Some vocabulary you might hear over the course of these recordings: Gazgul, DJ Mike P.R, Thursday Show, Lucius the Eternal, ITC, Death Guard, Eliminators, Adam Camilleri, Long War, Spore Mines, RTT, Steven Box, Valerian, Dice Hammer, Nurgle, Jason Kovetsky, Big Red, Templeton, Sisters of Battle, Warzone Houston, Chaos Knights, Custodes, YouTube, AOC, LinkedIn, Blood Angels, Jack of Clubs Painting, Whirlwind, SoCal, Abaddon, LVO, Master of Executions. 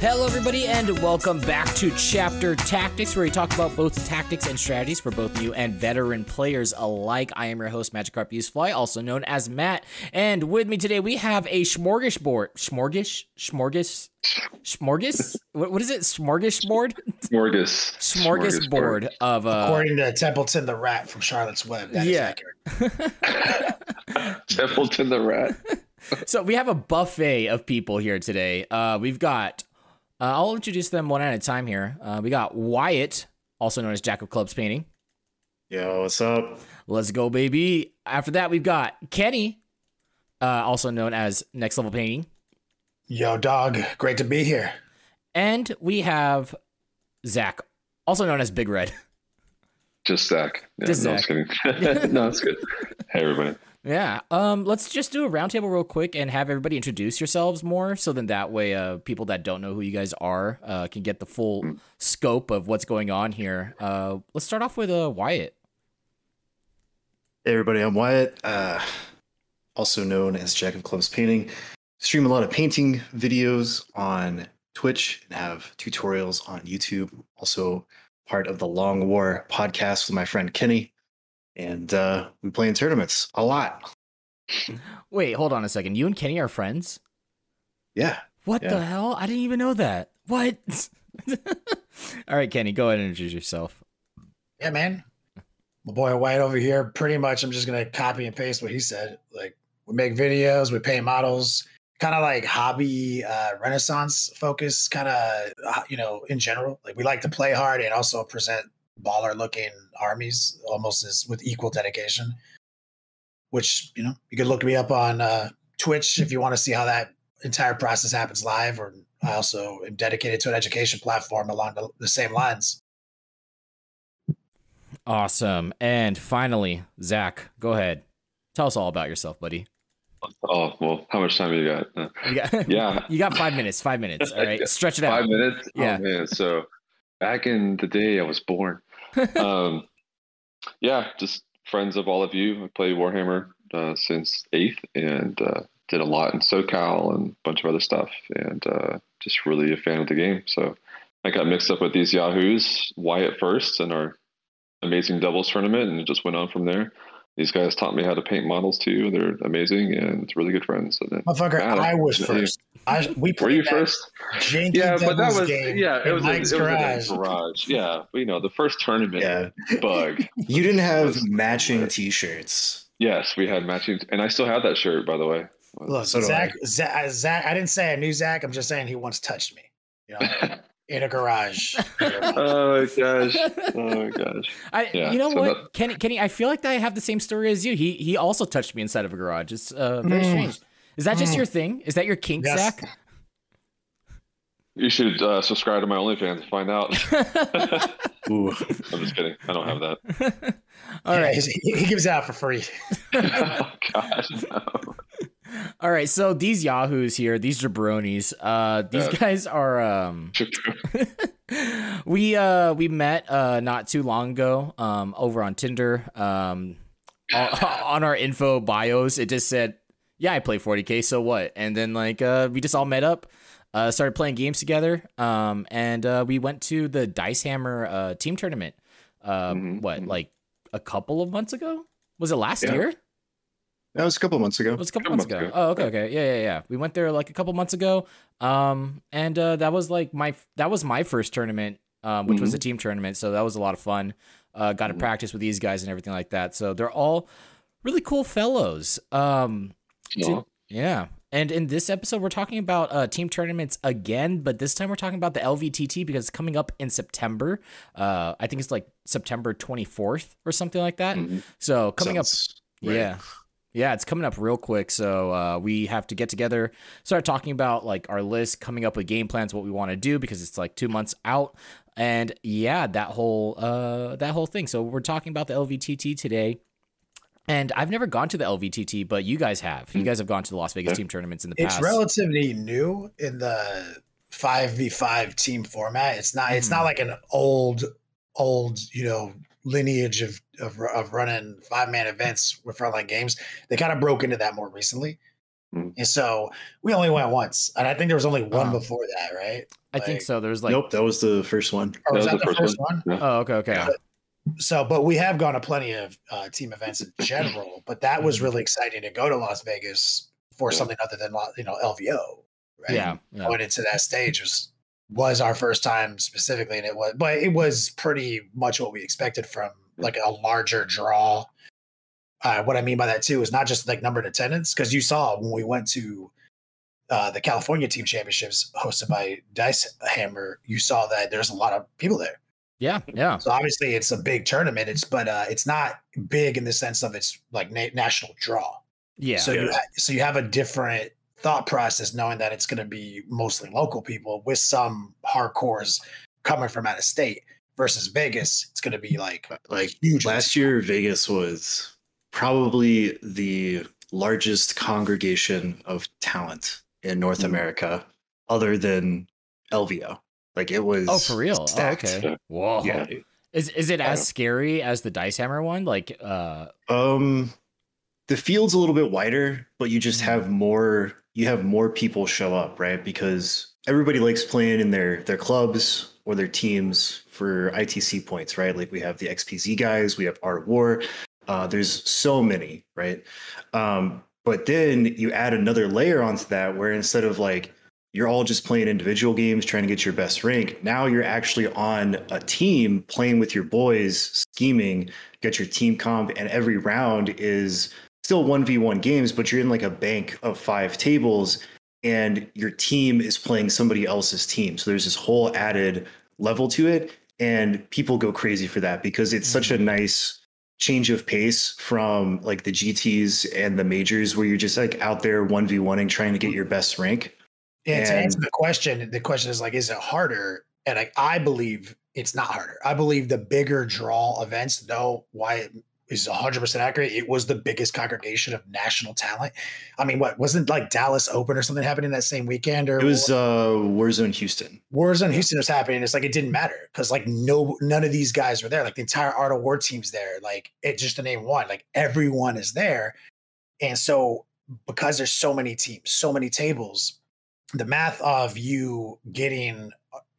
Hello everybody and welcome back to Chapter Tactics, where we talk about both tactics and strategies for both new and veteran players alike. I am your host, Magikarp Usefly, also known as Matt, and with me today we have a smorgasbord. Smorgasbord of according to Templeton the Rat from Charlotte's Web. That is accurate. Templeton the Rat. So we have a buffet of people here today. We've got I'll introduce them one at a time here. We got Wyatt, also known as Jack of Clubs Painting. Yo, what's up? Let's go, baby. After that, we've got Kenny, also known as Next Level Painting. Yo, dog. Great to be here. And we have Zach, also known as Big Red. Just Zach. Yeah, just no, Zach. No, it's good. Hey, everybody. Yeah. Let's just do a roundtable real quick and have everybody introduce yourselves more, so then that way people that don't know who you guys are can get the full scope of what's going on here. Let's start off with Wyatt. Hey everybody, I'm Wyatt, also known as Jack of Clubs Painting. Stream a lot of painting videos on Twitch and have tutorials on YouTube. Also part of the Long War podcast with my friend Kenny. And we play in tournaments a lot. Wait, hold on a second. You and Kenny are friends? Yeah. What the hell? I didn't even know that. What? All right, Kenny, go ahead and introduce yourself. Yeah, man. My boy White over here. Pretty much, I'm just going to copy and paste what he said. Like, we make videos, we paint models, kind of like hobby, Renaissance focus, kind of, you know, in general. Like, we like to play hard and also present baller looking armies almost as with equal dedication, which, you know, you could look me up on Twitch if you want to see how that entire process happens live, or I also am dedicated to an education platform along the same lines. Awesome. And finally, Zach, go ahead. Tell us all about yourself, buddy. Oh, well, how much time you got? Yeah. You got 5 minutes, 5 minutes. All right. Stretch it out. 5 minutes? Yeah. Oh, man. So back in the day I was born. Yeah, just friends of all of you. I played Warhammer since 8th and did a lot in SoCal and a bunch of other stuff, and just really a fan of the game. So I got mixed up with these yahoos, Wyatt first, in our amazing doubles tournament, and it just went on from there. These guys taught me how to paint models too. They're amazing and really good friends. And then, motherfucker, I was first. We played. Were you first? Yeah, but that was it was in the garage. Yeah, you know, the first tournament bug. You didn't have matching t-shirts. Yes, we had matching, and I still have that shirt, by the way. Look, so Zach, I didn't say I knew Zach. I'm just saying he once touched me. You know? In a garage. Oh, gosh. Oh, gosh. You know, so what? That... Kenny, I feel like I have the same story as you. He also touched me inside of a garage. It's very strange. Is that just your thing? Is that your kink, Zach? You should subscribe to my OnlyFans to find out. Ooh. I'm just kidding. I don't have that. All right. He gives out for free. Oh, gosh, no. All right, so these yahoos here, these jabronis, these guys are we met not too long ago over on Tinder. On our info bios, it just said, yeah, I play 40K, so what? And then like we just all met up, started playing games together, and we went to the Dice Hammer team tournament what, like a couple of months ago? Was it last year? That was a couple months ago. It was a couple months ago. Oh, okay, okay. Yeah. We went there like a couple months ago. And that was like my first tournament, which was a team tournament. So that was a lot of fun. Got to practice with these guys and everything like that. So they're all really cool fellows. And in this episode, we're talking about team tournaments again, but this time we're talking about the LVTT because it's coming up in September. I think it's like September 24th or something like that. So coming up, Yeah, it's coming up real quick, so we have to get together, start talking about like our list, coming up with game plans, what we want to do, because it's like 2 months out, and yeah, that whole thing. So we're talking about the LVTT today, and I've never gone to the LVTT, but you guys have. You guys have gone to the Las Vegas team tournaments in the past. It's relatively new in the 5v5 team format. It's not. It's not like an old, you know, lineage of running 5-man events with Frontline Games. They kind of broke into that more recently, And so we only went once, and I think there was only one before that, right? I think so. There was like nope, that was the first one. Oh, was that the first one? Yeah. Oh, okay, okay. Yeah. So, but we have gone to plenty of team events in general, but that was really exciting to go to Las Vegas for something other than, you know, LVO, right? Yeah, yeah. Going into that stage was our first time specifically, and it was, but it was pretty much what we expected from like a larger draw. What I mean by that too is not just like numbered attendance, because you saw when we went to the California Team Championships hosted by Dice Hammer, you saw that there's a lot of people there. Yeah, yeah. So obviously it's a big tournament. But it's not big in the sense of it's like national draw. Yeah. So you have a different thought process knowing that it's going to be mostly local people with some hardcores coming from out of state versus Vegas. It's going to be like huge. Last year, Vegas was probably the largest congregation of talent in North America, other than LVO. Like it was. Oh, for real? Oh, okay. Whoa. Yeah. Is it as scary as the Dice Hammer one? Like, the field's a little bit wider, but you just have more. You have more people show up, right? Because everybody likes playing in their clubs or their teams for ITC points, right? Like we have the XPZ guys, we have Art of War. There's so many, right? But then you add another layer onto that where instead of like you're all just playing individual games trying to get your best rank, now you're actually on a team playing with your boys, scheming, get your team comp, and every round is still 1v1 games, but you're in like a bank of 5 tables and your team is playing somebody else's team. So there's this whole added level to it, and people go crazy for that because it's such a nice change of pace from like the GTs and the majors where you're just like out there 1v1ing trying to get your best rank. Yeah, to answer the question is like, is it harder? And I believe it's not harder. I believe the bigger draw events, though Wyatt is 100% accurate, it was the biggest congregation of national talent. I mean, what wasn't like Dallas Open or something happening that same weekend? Or it was Warzone Houston. Warzone Houston was happening. It's like it didn't matter because like none of these guys were there. Like the entire Art of War team's there. Like it just to name one. Like everyone is there, and so because there's so many teams, so many tables, the math of you getting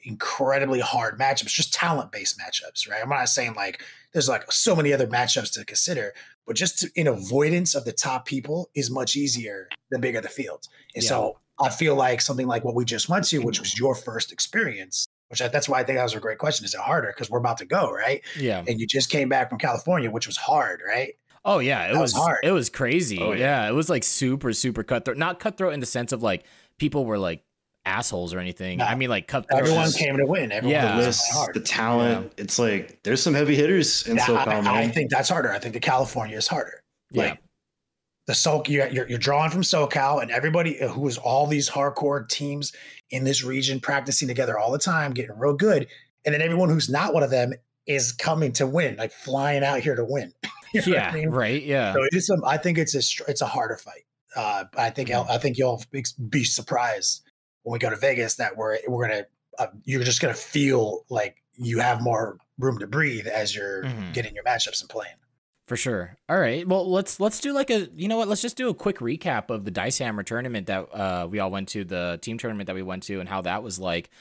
incredibly hard matchups, just talent-based matchups, right? I'm not saying like there's like so many other matchups to consider, but just in avoidance of the top people is much easier the bigger the field. And so I feel like something like what we just went to, which was your first experience, which that's why I think that was a great question. Is it harder? Because we're about to go, right? Yeah. And you just came back from California, which was hard, right? Oh yeah, it was hard. It was crazy. Oh, yeah. It was like super, super cutthroat. Not cutthroat in the sense of like people were like assholes or anything. No. I mean, like everyone came to win. Everyone the lists, the talent. Yeah. It's like there's some heavy hitters in SoCal. I think that's harder. I think the California is harder. Yeah, like, the you're drawing from SoCal, and everybody who is all these hardcore teams in this region practicing together all the time, getting real good, and then everyone who's not one of them is coming to win, like flying out here to win. You know what I mean? Right. Yeah. So it is I think it's a harder fight. I think you'll be surprised when we go to Vegas that we're gonna you're just gonna feel like you have more room to breathe as you're getting your matchups and playing. For sure. All right. Well, let's do like a, you know what? Let's just do a quick recap of the Dice Hammer tournament that we all went to, the team tournament that we went to, and how that was like.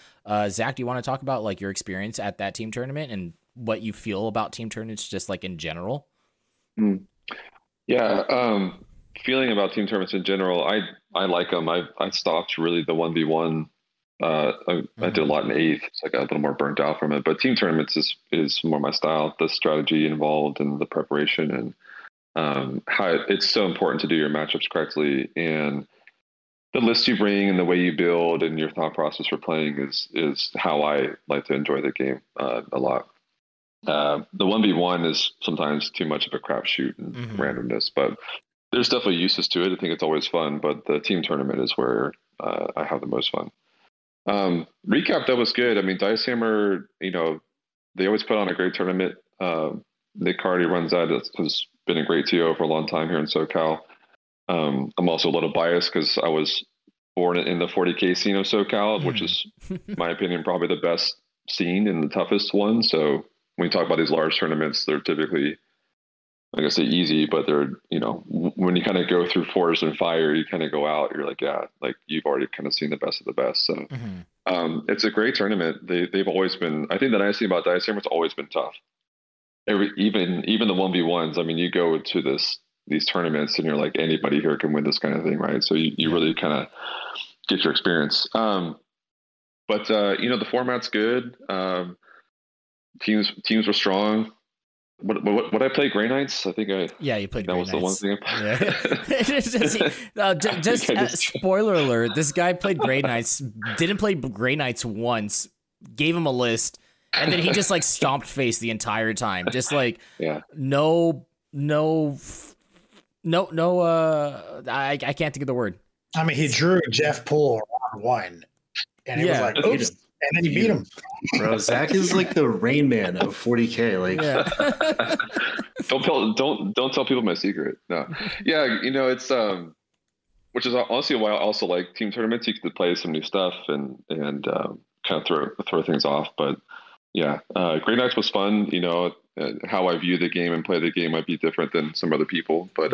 Zach, do you want to talk about like your experience at that team tournament and what you feel about team tournaments just like in general? Yeah. Feeling about team tournaments in general, I like them. I stopped really the 1v1. I did a lot in 8th, so I got a little more burnt out from it. But team tournaments is more my style. The strategy involved and the preparation and how it's so important to do your matchups correctly, and the list you bring and the way you build and your thought process for playing is how I like to enjoy the game a lot. The 1v1 is sometimes too much of a crapshoot and randomness, but there's definitely uses to it. I think it's always fun, but the team tournament is where I have the most fun. Recap, that was good. I mean, Dice Hammer, you know, they always put on a great tournament. Nick Carty runs that, has been a great TO for a long time here in SoCal. I'm also a little biased because I was born in the 40K scene of SoCal, which is, in my opinion, probably the best scene and the toughest one. So when we talk about these large tournaments, they're typically like I say, easy, but they're, you know, when you kind of go through forest and fire, you kind of go out, you're like, yeah, like you've already kind of seen the best of the best. So it's a great tournament. They've always been, I think the nice thing about Dice Hammer, it's always been tough. Even the 1v1s, I mean, you go to these tournaments and you're like, anybody here can win this kind of thing, right? So you really kind of get your experience. But you know, the format's good. Teams were strong. What I play Grey Knights? I think you played Grey Knights. That was the one thing I played. Spoiler alert, this guy played Grey Knights, didn't play Grey Knights once, gave him a list, and then he just like stomped face the entire time. Just like, I can't think of the word. I mean, he drew Jeff Poole round one, and he was like, oops. And then you beat him. Bro, Zach is like the Rain Man of 40K. Like, don't tell people my secret. No, yeah, you know, it's which is honestly why I also like team tournaments. You get to play some new stuff and kind of throw things off. But yeah, Grey Knights was fun. You know, how I view the game and play the game might be different than some other people, but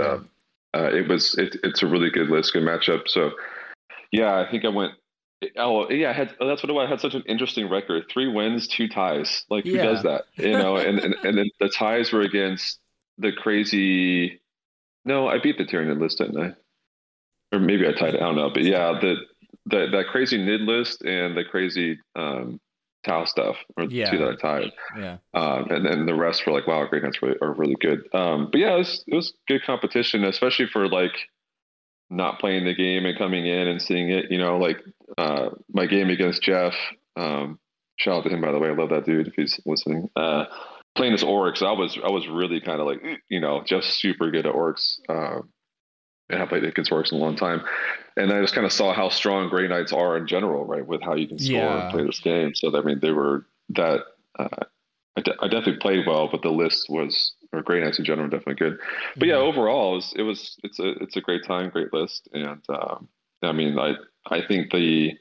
it's a really good list, good matchup. So yeah, I think I went. Oh yeah, that's what it was. I had such an interesting record: 3 wins, 2 ties. Like who does that? You know, and then the ties were against the crazy. No, I beat the Tyranid list, didn't I? Or maybe I tied it. I don't know, but yeah, the that crazy Nid list and the crazy Tau stuff were the two that I tied. Yeah, and then the rest were like, wow, Grey Knights are really good. But yeah, it was good competition, especially for like. Not playing the game and coming in and seeing it, you know, like my game against Jeff, shout out to him, by the way, I love that dude if he's listening, playing this Oryx, I was really kind of like, you know, Jeff's super good at Oryx, and I played against Oryx in a long time, and I just kind of saw how strong Grey Knights are in general, right, with how you can score and play this game. So I mean, they were that I definitely played well, but the list was, or Grey Knights in general, definitely good. But yeah, overall, it's a great time, great list, and I mean, I think to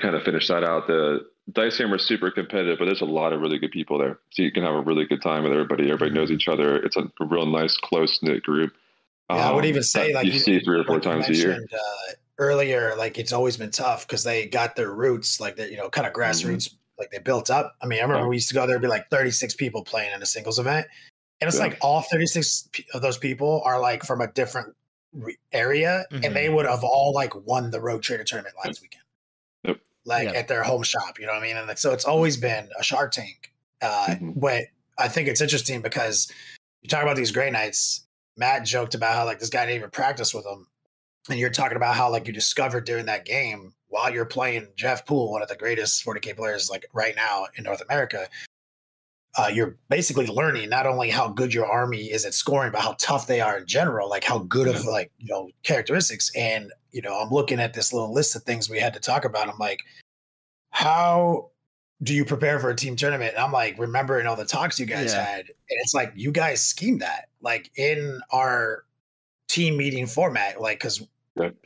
kind of finish that out, the Dice Hammer is super competitive, but there's a lot of really good people there, so you can have a really good time with everybody. Everybody knows each other. It's a real nice, close knit group. Yeah, I would even say like you see 3 or 4 times a year. Earlier, like it's always been tough because they got their roots, like that, you know, kind of grassroots. Mm-hmm. Like they built up. I mean, I remember we used to go there, would be like 36 people playing in a singles event. And it's like all 36 of those people are like from a different area. Mm-hmm. And they would have all like won the Road Trader tournament last weekend, at their home shop. You know what I mean? And so it's always been a Shark Tank. But I think it's interesting because you talk about these Grey Knights. Matt joked about how like this guy didn't even practice with them. And you're talking about how like you discovered during that game while you're playing Jeff Poole, one of the greatest 40K players like right now in North America. You're basically learning not only how good your army is at scoring, but how tough they are in general, like how good of like, you know, characteristics. And, you know, I'm looking at this little list of things we had to talk about. I'm like, how do you prepare for a team tournament? And I'm like, remembering all the talks you guys had. And it's like, you guys schemed that like in our team meeting format, like, cause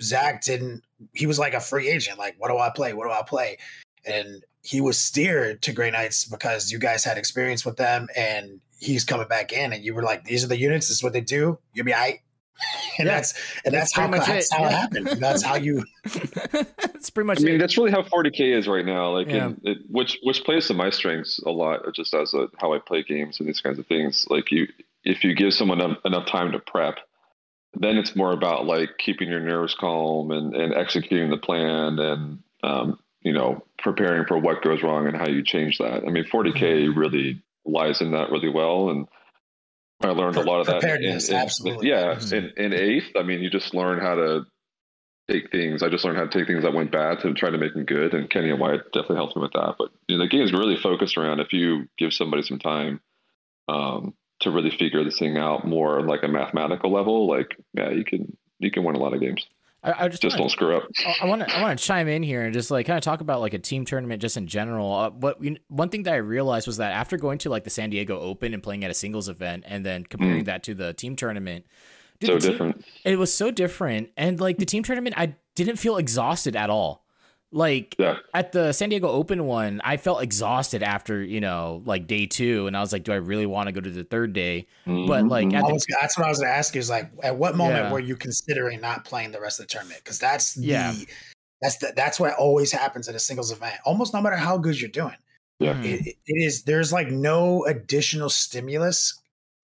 Zach didn't, he was like a free agent. Like, what do I play? What do I play? And he was steered to Grey Knights because you guys had experience with them and he's coming back in and you were like, these are the units. This is what they do. You'll be all right. And that's how it happened. And that's how you, it's pretty much, I mean, that's really how 40K is right now. Like, which plays to my strengths a lot, just as how I play games and these kinds of things. Like if you give someone enough time to prep, then it's more about like keeping your nerves calm and executing the plan and, you know, preparing for what goes wrong and how you change that. I mean, 40K really lies in that really well. And I learned a lot of that. Absolutely. In 8th, I mean, you just learn how to take things. I just learned how to take things that went bad and try to make them good. And Kenny and Wyatt definitely helped me with that. But you know, the game is really focused around if you give somebody some time to really figure this thing out more like a mathematical level, like, yeah, you can win a lot of games. I just don't screw up. I want to chime in here and just like kind of talk about like a team tournament just in general. One thing that I realized was that after going to like the San Diego Open and playing at a singles event and then comparing that to the team tournament, it was so different. And like the team tournament, I didn't feel exhausted at all. Like at the San Diego Open one, I felt exhausted after, you know, like day two. And I was like, do I really want to go to the third day? Mm-hmm. But like, at that's what I was going to ask you is like, at what moment were you considering not playing the rest of the tournament? Cause that's that's what always happens at a singles event, almost no matter how good you're doing. Yeah. It is, there's like no additional stimulus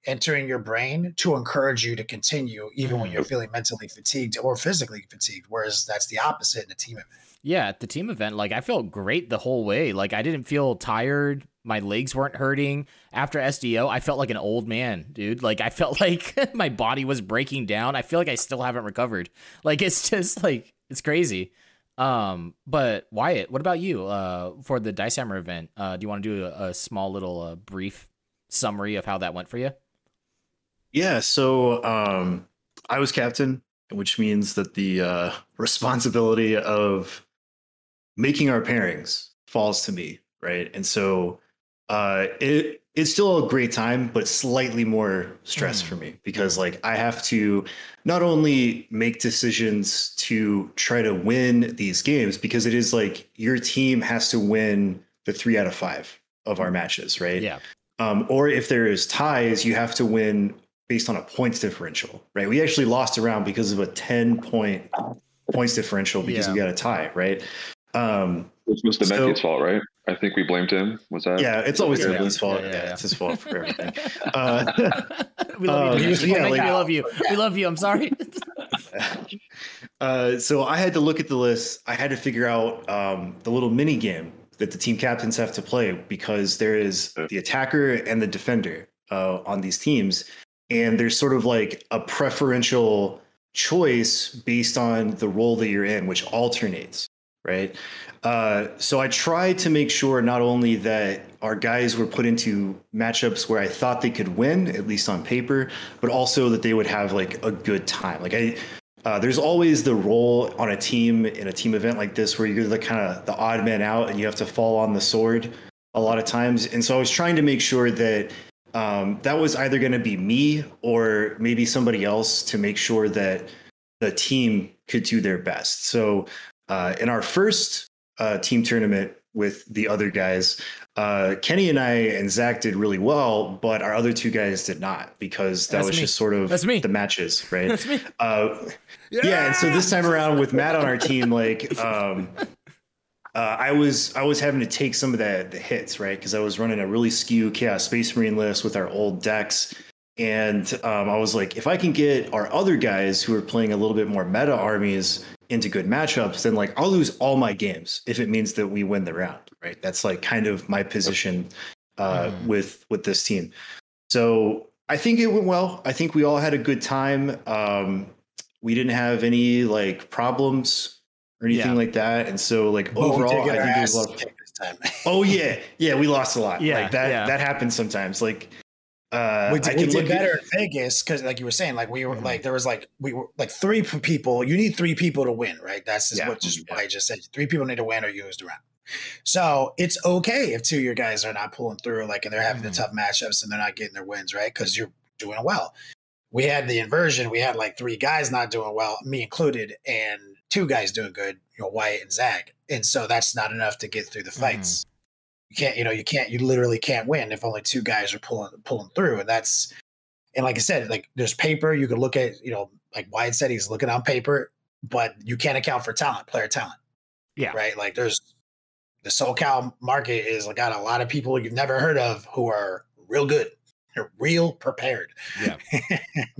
entering your brain to encourage you to continue, even when you're feeling mentally fatigued or physically fatigued. Whereas that's the opposite in a team event. Yeah, at the team event, like I felt great the whole way. Like I didn't feel tired. My legs weren't hurting. After SDO, I felt like an old man, dude. Like I felt like my body was breaking down. I feel like I still haven't recovered. Like it's just like, it's crazy. But Wyatt, what about you for the Dice Hammer event? Do you want to do a small little brief summary of how that went for you? Yeah, so I was captain, which means that the responsibility of making our pairings falls to me, right? And so it's still a great time, but slightly more stress for me because like I have to not only make decisions to try to win these games, because it is like your team has to win the 3 out of 5 of our matches, right? Yeah. Or if there is ties, you have to win based on a points differential, right? We actually lost a round because of a 10-point points differential because we got a tie, right? Which was the Memphi's fault, right? I think we blamed him. Was that? Yeah, it's always the Memphi's fault. Yeah, it's his fault for everything. We love you. We love you. We love you. I'm sorry. So I had to look at the list. I had to figure out the little mini game that the team captains have to play because there is the attacker and the defender on these teams. And there's sort of like a preferential choice based on the role that you're in, which alternates, right? So I tried to make sure not only that our guys were put into matchups where I thought they could win, at least on paper, but also that they would have like a good time. Like there's always the role on a team in a team event like this where you're the kind of the odd man out and you have to fall on the sword a lot of times. And so I was trying to make sure that that was either going to be me or maybe somebody else to make sure that the team could do their best. So in our first team tournament with the other guys, Kenny and I and Zach did really well, but our other two guys did not because that was just sort of the matches, right? That's me. Yeah. And so this time around with Matt on our team, like I was having to take some of the hits, right? Because I was running a really skew Chaos Space Marine list with our old decks. And I was like, if I can get our other guys who are playing a little bit more meta armies into good matchups, then like I'll lose all my games if it means that we win the round, right? That's like kind of my position with this team. So I think it went well. I think we all had a good time. We didn't have any like problems or anything like that. And so like overall, I think it was a lot of fun this time. Yeah, we lost a lot. Yeah, like that happens sometimes. Like we did better in Vegas because like you were saying, like we were like there was like we were like 3 people. You need 3 people to win, right? That's just what I just said. 3 people need to win or you lose the round. So it's okay if 2 of your guys are not pulling through, like and they're having the tough matchups and they're not getting their wins, right? Because you're doing well. We had the inversion. We had like 3 guys not doing well, me included, and 2 guys doing good, you know, Wyatt and Zach. And so that's not enough to get through the fights. You can't, you literally can't win if only 2 guys are pulling through. And that's, and like I said, like there's paper you can look at, you know, like Wyatt said, he's looking on paper, but you can't account for talent, player talent. Yeah. Right. Like there's the SoCal market is got a lot of people you've never heard of who are real good. They're real prepared. Yeah.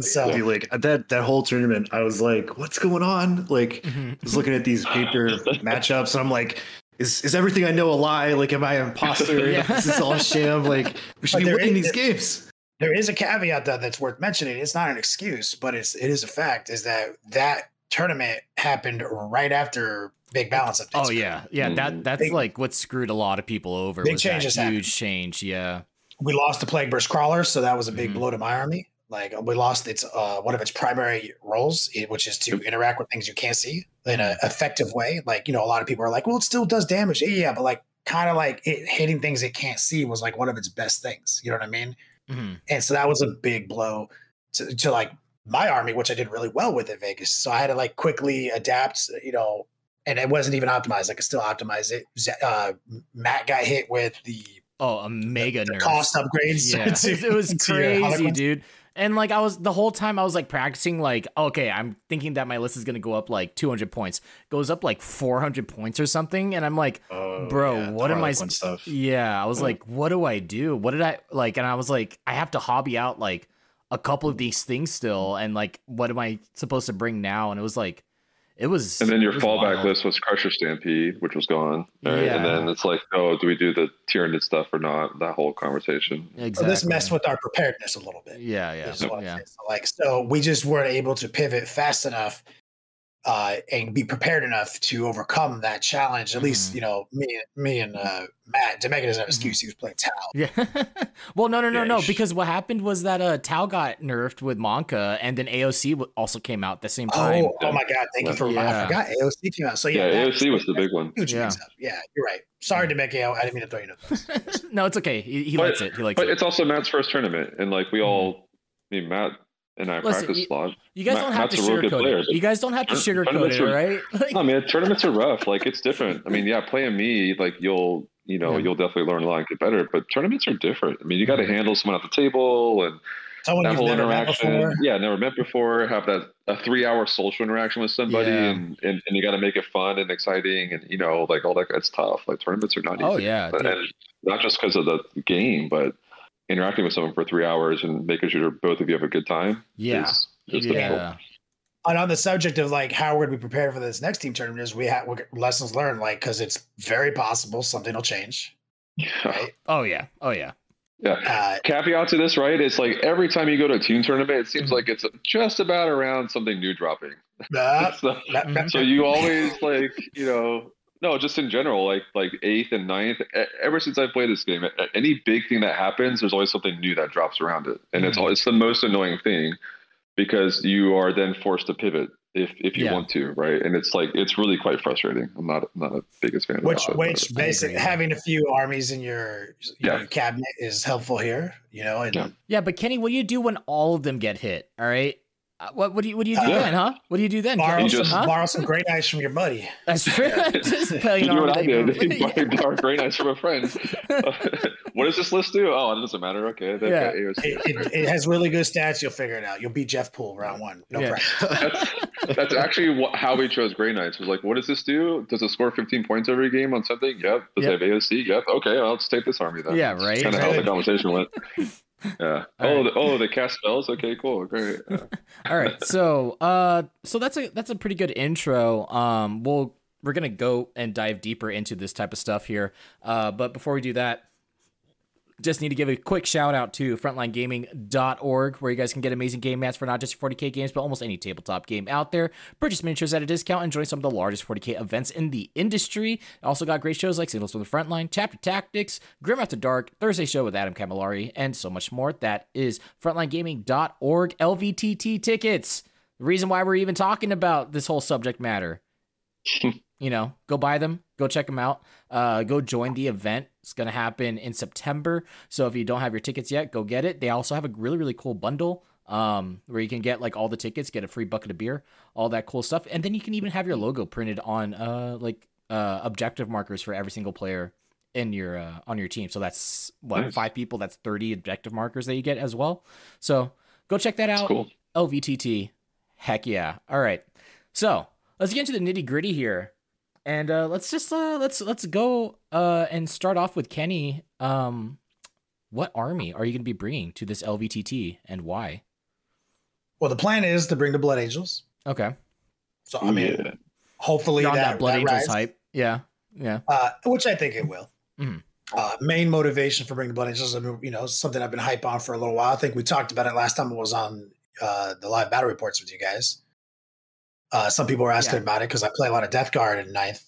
So like that whole tournament, I was like, what's going on? Like I was looking at these paper matchups and I'm like, is everything I know a lie? Like, am I an imposter? Is this all sham? Like we should be winning these games. There is a caveat though that's worth mentioning. It's not an excuse, but it is a fact is that tournament happened right after big balance updates. Oh yeah. Yeah. That's like what screwed a lot of people over. Big changes. Huge change. Yeah. We lost the Plague Burst Crawler, so that was a big blow to my army. Like we lost its one of its primary roles, which is to interact with things you can't see in an effective way. Like, you know, a lot of people are like, well, it still does damage. Yeah, but like kind of like it hitting things it can't see was like one of its best things. You know what I mean? And so that was a big blow to like my army, which I did really well with in Vegas. So I had to like quickly adapt, you know, and it wasn't even optimized. I could still optimize it. Matt got hit with the mega nerf cost upgrades. Yeah, it was crazy, dude. And like, I was the whole time I was like practicing, like, okay, I'm thinking that my list is gonna go up like 200 points, goes up like 400 points or something, and I'm like, bro, yeah, what am I? Stuff. Yeah, I was like, what do I do? What did I like? And I was like, I have to hobby out like a couple of these things still, and like, what am I supposed to bring now? And it was like, it was. And then your fallback list was Crusher Stampede, which was gone, right? Yeah. And then it's like, oh, do we do the Tyranid stuff or not? That whole conversation. Exactly. So this messed with our preparedness a little bit. Yeah, yeah. Like, so we just weren't able to pivot fast enough and be prepared enough to overcome that challenge. At least, you know, me and Matt Demegan doesn't have an excuse. He was playing Tau. Yeah. Well, no, because what happened was that Tau got nerfed with Monka, and then AOC also came out at the same time. Oh my God! Thank you. I forgot AOC came out. So yeah, AOC was the big one. Huge mix up. Yeah, you're right. Sorry, Demegan, I didn't mean to throw you in. No, it's okay. He likes it. He likes it. But it's also Matt's first tournament, and like we all, I mean, Matt. And I practice a lot. You guys don't have to sugarcoat it. You guys don't have to sugarcoat it, right? Like, I mean, tournaments are rough. Like, it's different. I mean, yeah, playing me, like, you'll definitely learn a lot and get better. But tournaments are different. I mean, you got to handle someone at the table and that whole interaction. Yeah, never met before. Have that a 3-hour social interaction with somebody, and you got to make it fun and exciting, and you know, like all that. It's tough. Like tournaments are not easy. Oh yeah, and not just because of the game, but interacting with someone for 3 hours and making sure both of you have a good time. Yeah. Is difficult. And on the subject of like how we're going to be prepared for this next team tournament is we get lessons learned, like, because it's very possible something will change. Yeah. Right? Oh yeah. Yeah. Caveat to this, right? It's like every time you go to a team tournament, it seems like it's just about around something new dropping. So you always like, you know. No, just in general, like 8th and 9th, ever since I've played this game, any big thing that happens, there's always something new that drops around it. And it's the most annoying thing, because you are then forced to pivot if you want to, right? And it's like, it's really quite frustrating. I'm not a biggest fan of that. Which basically having a few armies in your cabinet is helpful here, you know? And yeah, but Kenny, what do you do when all of them get hit, all right? What do you do then? What do you do then? Borrow some Grey Knights from your buddy. That's true. Just you know what I did? Borrow Grey Knights from a friend. What does this list do? Oh, it doesn't matter. Okay. Yeah. It has really good stats. You'll figure it out. You'll beat Jeff Poole round one. No problem. That's actually how we chose Grey Knights. Was like, what does this do? Does it score 15 points every game on something? Yep. Does it have AOC? Yep. Okay, well, let's take this army then. Yeah, right. Kind of how the conversation went. Yeah. They cast spells. Okay, cool. Great. Yeah. All right. So, so that's a pretty good intro. We're going to go and dive deeper into this type of stuff here. But before we do that, just need to give a quick shout out to frontlinegaming.org, where you guys can get amazing game mats for not just your 40K games, but almost any tabletop game out there. Purchase miniatures at a discount and join some of the largest 40K events in the industry. Also got great shows like Signals from the Frontline, Chapter Tactics, Grim After Dark, Thursday Show with Adam Camilleri, and so much more. That is frontlinegaming.org. LVTT tickets. The reason why we're even talking about this whole subject matter. You know, go buy them, go check them out, go join the event. It's going to happen in September. So if you don't have your tickets yet, go get it. They also have a really, really cool bundle where you can get like all the tickets, get a free bucket of beer, all that cool stuff. And then you can even have your logo printed on objective markers for every single player in your on your team. So that's five people. That's 30 objective markers that you get as well. So go check that out. Cool. LVTT. Heck yeah. All right. So let's get into the nitty gritty here. And let's go and start off with Kenny. What army are you going to be bringing to this LVTT and why? Well, the plan is to bring the Blood Angels. Okay. So I mean, hopefully that Blood Angels hype. Yeah, yeah. Which I think it will. Main motivation for bringing the Blood Angels, I mean, you know, something I've been hype on for a little while. I think we talked about it last time it was on the live battle reports with you guys. Some people were asking about it because I play a lot of Death Guard in 9th.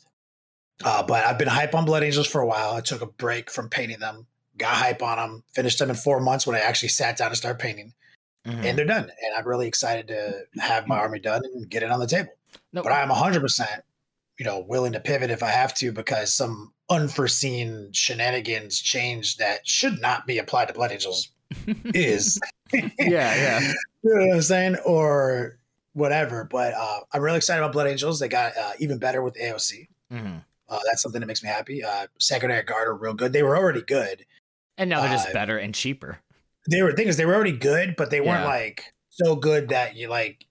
But I've been hype on Blood Angels for a while. I took a break from painting them, got hype on them, finished them in 4 months when I actually sat down and started painting. And they're done. And I'm really excited to have my army done and get it on the table. Nope. But I am 100%, you know, willing to pivot if I have to, because some unforeseen shenanigans change that should not be applied to Blood Angels is. You know what I'm saying? Or whatever. But I'm really excited about Blood Angels. They got even better with AOC. Mm-hmm. That's something that makes me happy. Secondary Guard are real good. They were already good. And now they're just better and cheaper. They were already good, but they weren't like so good that you like,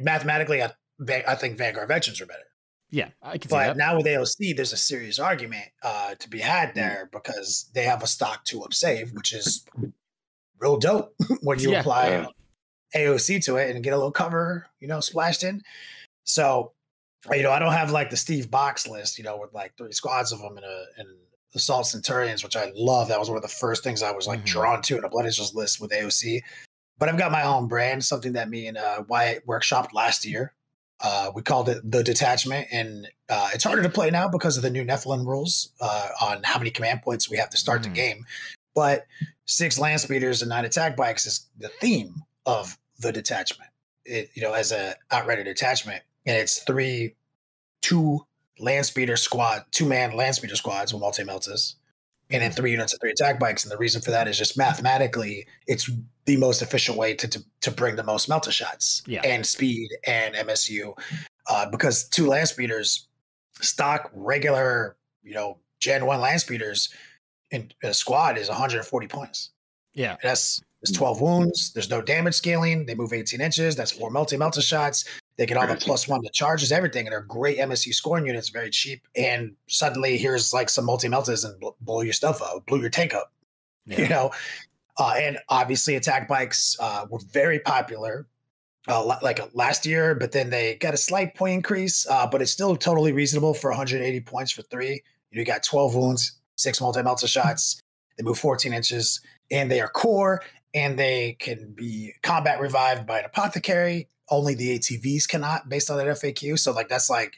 mathematically, I think Vanguard Veterans are better. Yeah, I can see that. But now with AOC, there's a serious argument to be had there because they have a stock 2-up save, which is real dope when you apply AOC to it and get a little cover, you know, splashed in. So, you know, I don't have like the Steve Box list, you know, with like 3 squads of them and Assault Centurions, which I love. That was one of the first things I was like drawn to in a Blood Angels list with AOC. But I've got my own brand, something that me and Wyatt workshopped last year. We called it The Detachment, and it's harder to play now because of the new Nephilim rules on how many command points we have to start the game. But 6 land speeders and 9 attack bikes is the theme of The Detachment, you know, as an outrider detachment. And it's 3 2 land speeder squad, 2-man land speeder squads with multi-meltas, and then 3 units and 3 attack bikes. And the reason for that is just mathematically, it's the most efficient way to bring the most melta shots and speed and MSU, because 2 land speeders, stock regular, you know, Gen 1 land speeders in a squad is 140 points. Yeah, and that's 12 wounds. There's no damage scaling. They move 18 inches. That's 4 multi-melta shots. They get all the +1 to charges, everything, and they're great MSU scoring units, very cheap. And suddenly, here's like some multi-meltas and blow your stuff up, blew your tank up, you know. And obviously, attack bikes were very popular, like last year, but then they got a slight point increase, but it's still totally reasonable for 180 points for 3. You got 12 wounds, 6 multi-melta shots. They move 14 inches, and they are core, and they can be combat revived by an apothecary. Only the ATVs cannot, based on that FAQ. So like that's like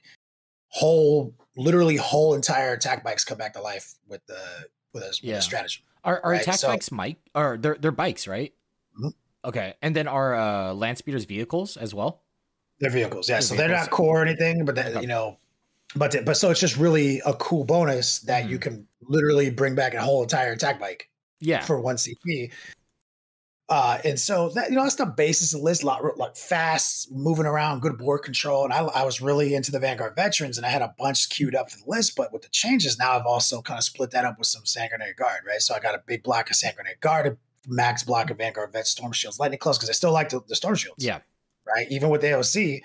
literally whole entire attack bikes come back to life with a strategy. Are right? They're bikes, right? Mm-hmm. Okay, and then are land speeders vehicles as well? They're vehicles, yeah. So they're not core or anything, but that, you know, but so it's just really a cool bonus that you can literally bring back a whole entire attack bike, for 1 CP. And so that, you know, that's the basis of the list, like fast moving around, good board control. And I was really into the Vanguard Veterans, and I had a bunch queued up for the list, but with the changes now, I've also kind of split that up with some Sanguinary Guard, right? So I got a big block of Sanguinary Guard, a max block of Vanguard Vets, Storm Shields, Lightning Clubs, because I still like the Storm Shields. Yeah. Right. Even with AOC,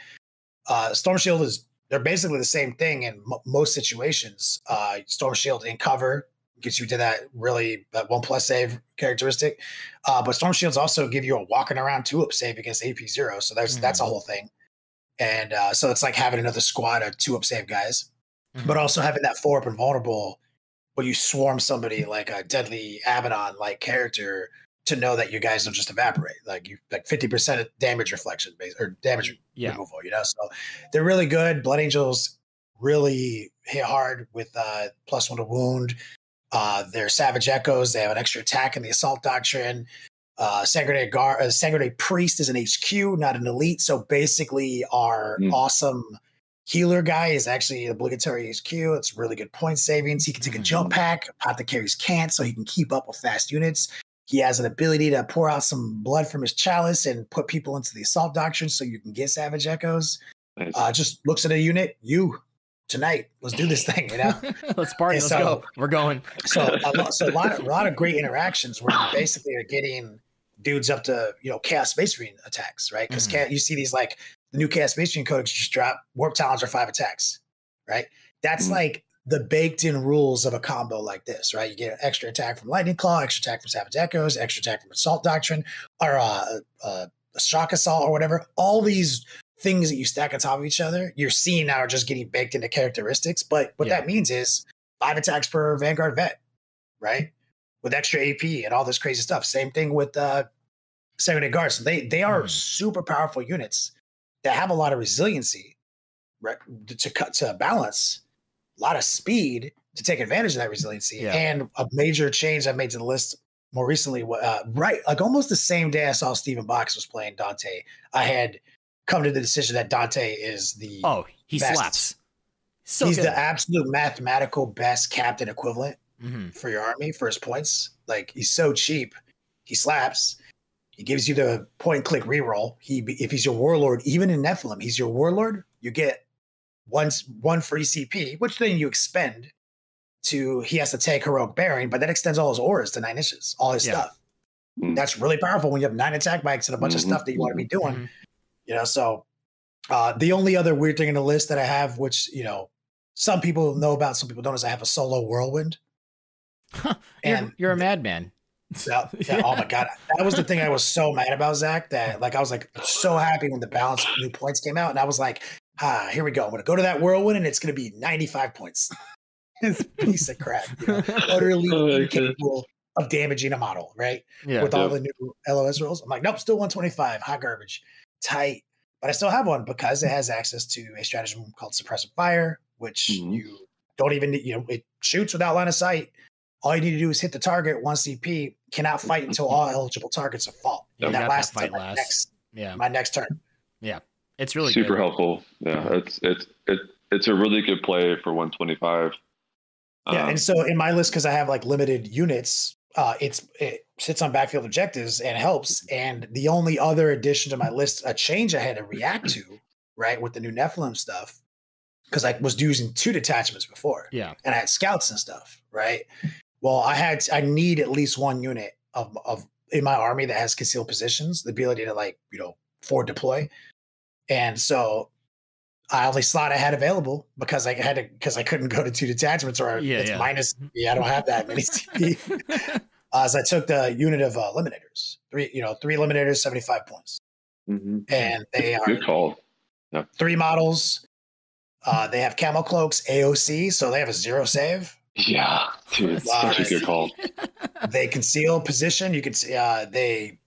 Storm Shield they're basically the same thing in most situations. Storm Shield in cover gets you to that 1+ save characteristic. But Storm Shields also give you a walking around 2-up save against AP0. So that's a whole thing. And so it's like having another squad of 2-up save guys, but also having that 4-up invulnerable where you swarm somebody like a deadly Abaddon-like character to know that you guys don't just evaporate. Like 50% of damage reflection or damage removal, you know? So they're really good. Blood Angels really hit hard with +1 to wound. They're Savage Echoes. They have an extra attack in the Assault Doctrine. Sanguinary Priest is an HQ, not an elite. So basically, our awesome healer guy is actually an obligatory HQ. It's really good point savings. He can take a jump pack. Apothecaries can't, so he can keep up with fast units. He has an ability to pour out some blood from his chalice and put people into the Assault Doctrine, so you can get Savage Echoes. Nice. Just looks at a unit. Tonight, let's do this thing, you know? Let's party, let's go. We're going. So a lot of great interactions where you basically are getting dudes up to, you know, Chaos Space Marine attacks, right? Because you see these, like, the new Chaos Space Marine codex just drop, Warp Talons are 5 attacks, right? That's like the baked-in rules of a combo like this, right? You get an extra attack from Lightning Claw, extra attack from Savage Echoes, extra attack from Assault Doctrine, or a Shock Assault or whatever. All these things that you stack on top of each other, you're seeing now are just getting baked into characteristics. But what that means is 5 attacks per Vanguard Vet, right? With extra AP and all this crazy stuff. Same thing with Secondary Guards. So they are super powerful units that have a lot of resiliency, right, to balance, a lot of speed to take advantage of that resiliency. Yeah. And a major change I've made to the list more recently, like almost the same day I saw Stephen Box was playing Dante, I had come to the decision that Dante is the slaps. So he's the absolute mathematical best captain equivalent for your army for his points. Like he's so cheap, he slaps. He gives you the point-click reroll. If he's your warlord, even in Nephilim, he's your warlord. You get one free CP, which then you expend to. He has to take heroic bearing, but that extends all his auras to 9 inches, all his stuff. That's really powerful when you have 9 attack bikes and a bunch of stuff that you want to be doing. You know, so the only other weird thing in the list that I have, which you know some people know about, some people don't, is I have a solo whirlwind. And you're a madman. So, yeah, oh my God, that was the thing I was so mad about, Zach, that like I was like so happy when the balance new points came out, and I was like, ah, here we go. I'm gonna go to that whirlwind and it's gonna be 95 points. It's a piece of crap. You know? Utterly incapable of damaging a model, right? Yeah, with all the new LOS rules. I'm like, nope, still 125, hot garbage, tight. But I still have one because it has access to a stratagem called suppressive fire, which you don't even need, you know, it shoots without line of sight. All you need to do is hit the target. 1 CP, cannot fight until all eligible targets are full. And that lasts until my next turn. Yeah, it's really super good. Helpful. Yeah, it's a really good play for 125. Yeah, and so in my list, because I have like limited units, it sits on backfield objectives and helps. And the only other addition to my list, a change I had to react to, right, with the new Nephilim stuff, because I was using 2 detachments before. Yeah, and I had scouts and stuff, right. Well, I need at least 1 unit of in my army that has concealed positions, the ability to like, you know, forward deploy. And so I only slot I had available because I couldn't go to 2 detachments or minus. Yeah, I don't have that many CP. So I took the unit of eliminators, three eliminators, 75 points. And they are good call. Yeah. 3 models. They have camo cloaks, AOC. So they have a 0 save. Yeah, dude, such a good call. They conceal position. You could see they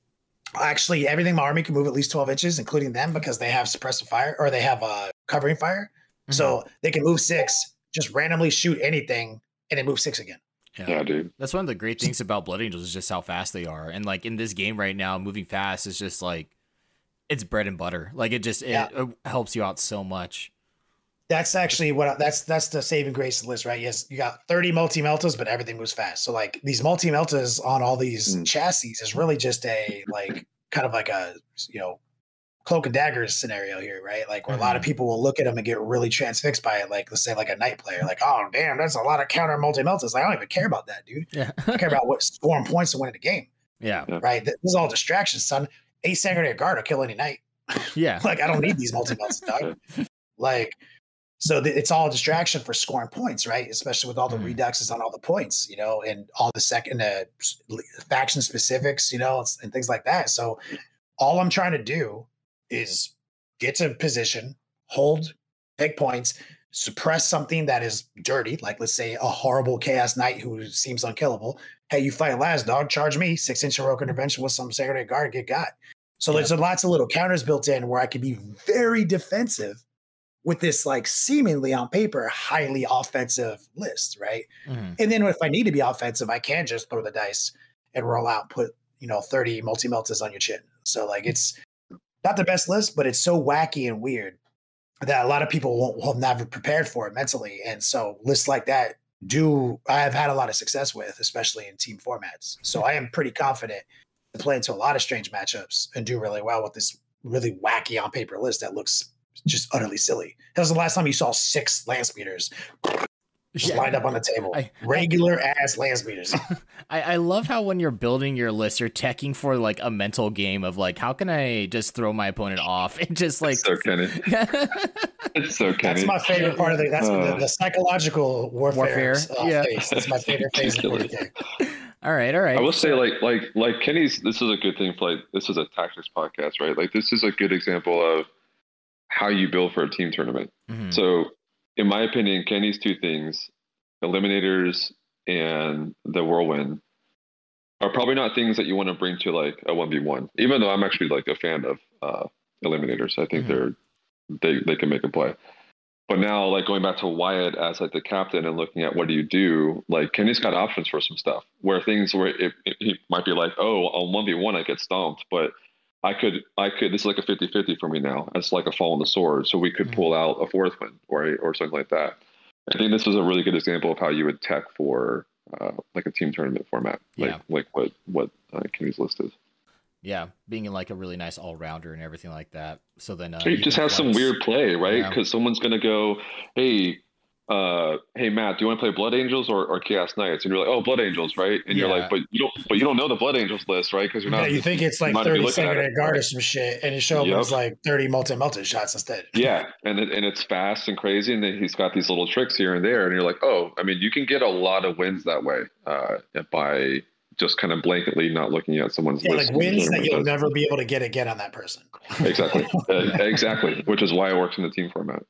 actually everything. My army can move at least 12 inches, including them, because they have suppressive fire or they have covering fire. So they can move 6, just randomly shoot anything, and they move 6 again. Yeah, dude. That's one of the great things about Blood Angels is just how fast they are. And like in this game right now, moving fast is just like it's bread and butter. Like it helps you out so much. That's actually that's the saving grace list, right? Yes, you got 30 multi-meltas, but everything moves fast. So like these multi-meltas on all these chassis is really just a like kind of like a cloak and daggers scenario here, right? Like where a lot of people will look at them and get really transfixed by it. Like let's say like a night player, like oh damn, that's a lot of counter multi-meltas. Like, I don't even care about that, dude. Yeah, I care about what scoring points to win the game. Yeah, right. This is all distractions, son. A Sanctuary Guard will kill any night. Yeah, like I don't need these multi-meltas, dog. Like. So it's all a distraction for scoring points, right? Especially with all the reduxes on all the points, you know, and all the second faction specifics, you know, and things like that. So all I'm trying to do is get to position, hold, take points, suppress something that is dirty, like let's say a horrible Chaos Knight who seems unkillable. Hey, you fight last, dog, charge me. 6-inch heroic intervention with some Sanctuary Guard, get got. So there's lots of little counters built in where I can be very defensive with this like seemingly on paper highly offensive list, right? And then if I need to be offensive, I can just throw the dice and roll out, put 30 multi-meltas on your chin. So like it's not the best list, but it's so wacky and weird that a lot of people will not be prepared for it mentally. And so lists like that I've had a lot of success with, especially in team formats. So I am pretty confident to play into a lot of strange matchups and do really well with this really wacky on paper list that looks just utterly silly. That was the last time you saw 6 lance meters just lined up on the table. Regular ass lance meters. I love how when you're building your list, you're teching for like a mental game of like, how can I just throw my opponent off? And just like, it's so Kenny. That's my favorite part of the. That's the psychological warfare. Phase. That's my favorite phase of the game. All right. I will say like Kenny's. This is a good thing. Like this is a tactics podcast, right? Like this is a good example of how you build for a team tournament. So in my opinion, Kenny's 2 things, eliminators and the whirlwind, are probably not things that you want to bring to like a 1v1, even though I'm actually like a fan of eliminators. I think they can make a play. But now like going back to Wyatt as like the captain and looking at what do you do, like Kenny's got options for some stuff where things where it might be like, oh, on 1v1 I get stomped, but I could, this is like a 50-50 for me now. It's like a fall on the sword. So we could pull out a 4th one or something like that. I think this was a really good example of how you would tech for like a team tournament format, like what Kenny's list is. Yeah, being in like a really nice all-rounder and everything like that. So then you just have some weird play, right? Because someone's going to go, hey Matt, do you want to play Blood Angels or Chaos Knights? And you're like, oh, Blood Angels, right? And you're like, but you don't know the Blood Angels list, right? Because you're not. Yeah, you think it's like 30-second guard or some shit, and you show him it's like 30 multi-melted shots instead. Yeah, and it's fast and crazy, and then he's got these little tricks here and there, and you're like, oh, I mean, you can get a lot of wins that way by just kind of blanketly not looking at someone's list. Like wins that you'll never be able to get again on that person. Exactly, exactly, which is why it works in the team format.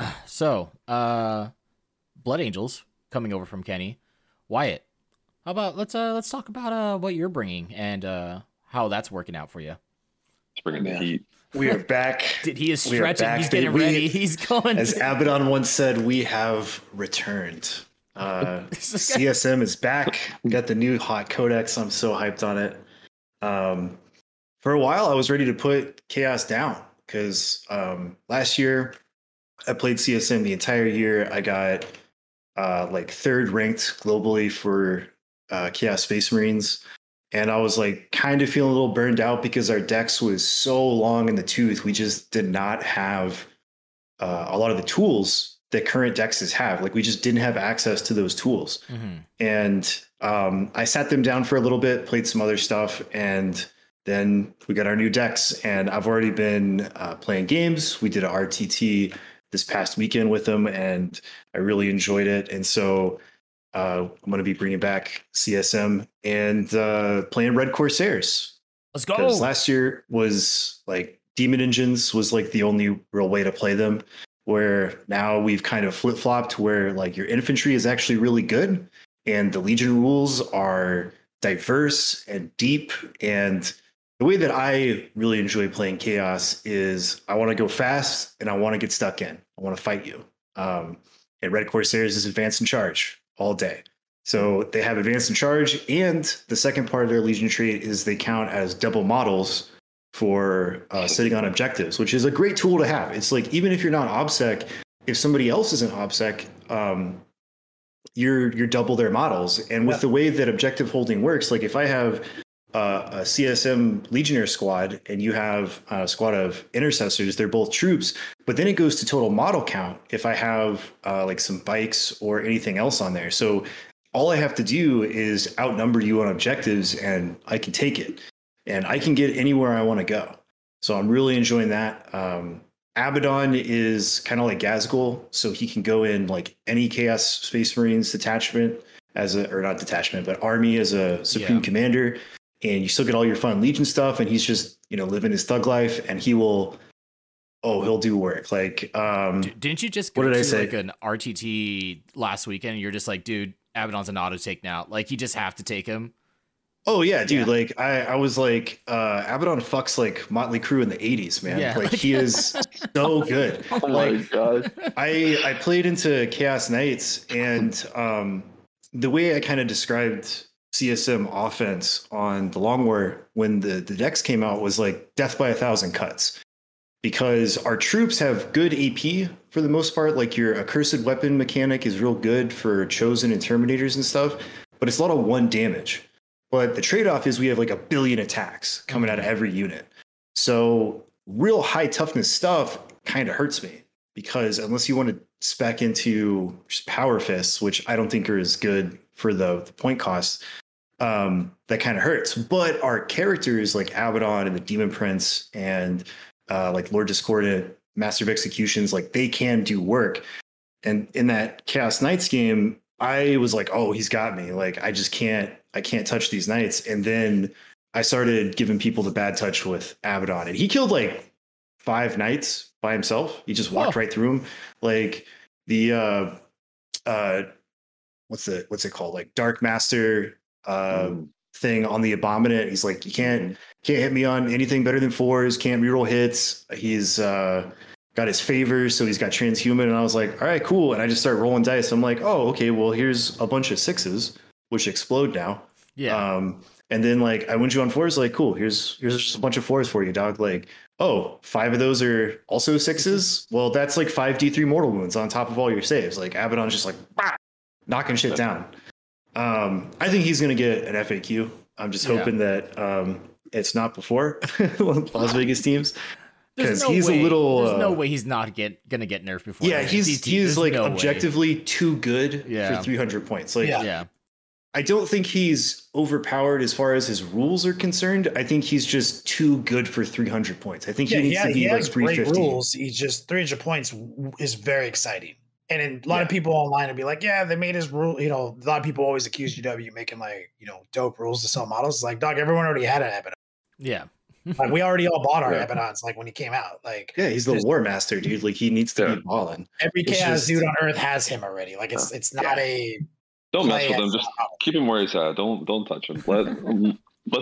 Yeah. So, Blood Angels coming over from Kenny. Wyatt, how about let's talk about what you're bringing and how that's working out for you. It's bringing the heat. We are back. He is stretching. He's getting ready. He's going. As Abaddon once said, we have returned. CSM is back. We got the new hot codex. I'm so hyped on it. For a while, I was ready to put Chaos down because last year, I played CSM the entire year. I got like third ranked globally for Chaos Space Marines. And I was like kind of feeling a little burned out because our decks was so long in the tooth. We just did not have a lot of the tools that current dexes have. Like we just didn't have access to those tools. Mm-hmm. And I sat them down for a little bit, played some other stuff, and then we got our new decks. And I've already been playing games. We did a RTT this past weekend with them, and I really enjoyed it. And so I'm going to be bringing back CSM and playing Red Corsairs. Let's go. Because last year was like Demon Engines was like the only real way to play them, where now we've kind of flip-flopped where like your infantry is actually really good and the Legion rules are diverse and deep. And the way that I really enjoy playing Chaos is I want to go fast and I want to get stuck in. I want to fight you. And Red Corsairs is advance and charge all day. So they have advance and charge. And the second part of their Legion trait is they count as double models for sitting on objectives, which is a great tool to have. It's like, even if you're not OBSEC, if somebody else isn't OBSEC, you're double their models. And with the way that objective holding works, like if I have a CSM Legionnaire squad and you have a squad of intercessors, they're both troops, but then it goes to total model count if I have like some bikes or anything else on there. So all I have to do is outnumber you on objectives and I can take it and I can get anywhere I want to go. So I'm really enjoying that. Abaddon is kind of like Gazgul, so he can go in like any Chaos Space Marines detachment as a, or not detachment, but army as a Supreme Commander. And you still get all your fun Legion stuff, and he's just, you know, living his thug life, and he will, he'll do work. Like, didn't you just go to like an RTT last weekend? And you're just like, dude, Abaddon's an auto take now. Like, you just have to take him. Oh yeah, dude. Yeah. Like I was like, Abaddon fucks like Motley Crue in the 80s, man. Yeah. Like he is so good. Oh my God. I played into Chaos Knights, and the way I kind of described CSM offense on the Long War when the decks came out was like death by 1,000 cuts, because our troops have good AP for the most part. Like your accursed weapon mechanic is real good for Chosen and Terminators and stuff, but it's a lot of one damage. But the trade-off is we have like a billion attacks coming out of every unit. So real high toughness stuff kind of hurts me, because unless you want to spec into just power fists, which I don't think are as good for the point costs, that kind of hurts. But our characters like Abaddon and the Demon Prince and like Lord Discordant, Master of Executions, like they can do work. And in that Chaos Knights game, I was like, oh, he's got me. Like I can't touch these knights. And then I started giving people the bad touch with Abaddon, and he killed like 5 knights by himself. He just walked right through him. Like the what's it called? Like Dark Master thing on the Abominant. He's like, you can't hit me on anything better than 4s, can't reroll hits. He's got his favors, so he's got transhuman. And I was like, all right, cool. And I just start rolling dice. I'm like, oh, okay, well, here's a bunch of 6s, which explode now. Yeah. And then like I went you on 4s, like, cool, here's just a bunch of 4s for you, dog. Like, oh, 5 of those are also 6s. Well, that's like 5 D3 mortal wounds on top of all your saves. Like Abaddon's just like, bah! Knocking shit down. I think he's going to get an FAQ I'm just hoping that it's not before Las Vegas teams. Because there's no way he's not gonna get nerfed before. Yeah, he's like objectively too good for 300 points. Like, I don't think he's overpowered as far as his rules are concerned. I think he's just too good for 300 points. I think he needs to be like 350. Rules. He's just 300 points is very exciting. And a lot of people online would be like, yeah, they made his rule. You know, a lot of people always accuse UW of making like, you know, dope rules to sell models. It's like, dog, everyone already had an Abaddon. Yeah. Like, we already all bought our Abaddons, like, when he came out. Like, yeah, he's the War Master, dude. Like, he needs to be balling. Every chaos dude on Earth has him already. Like, it's not a. Don't mess with him. Just keep him where he's at. Don't touch him. Let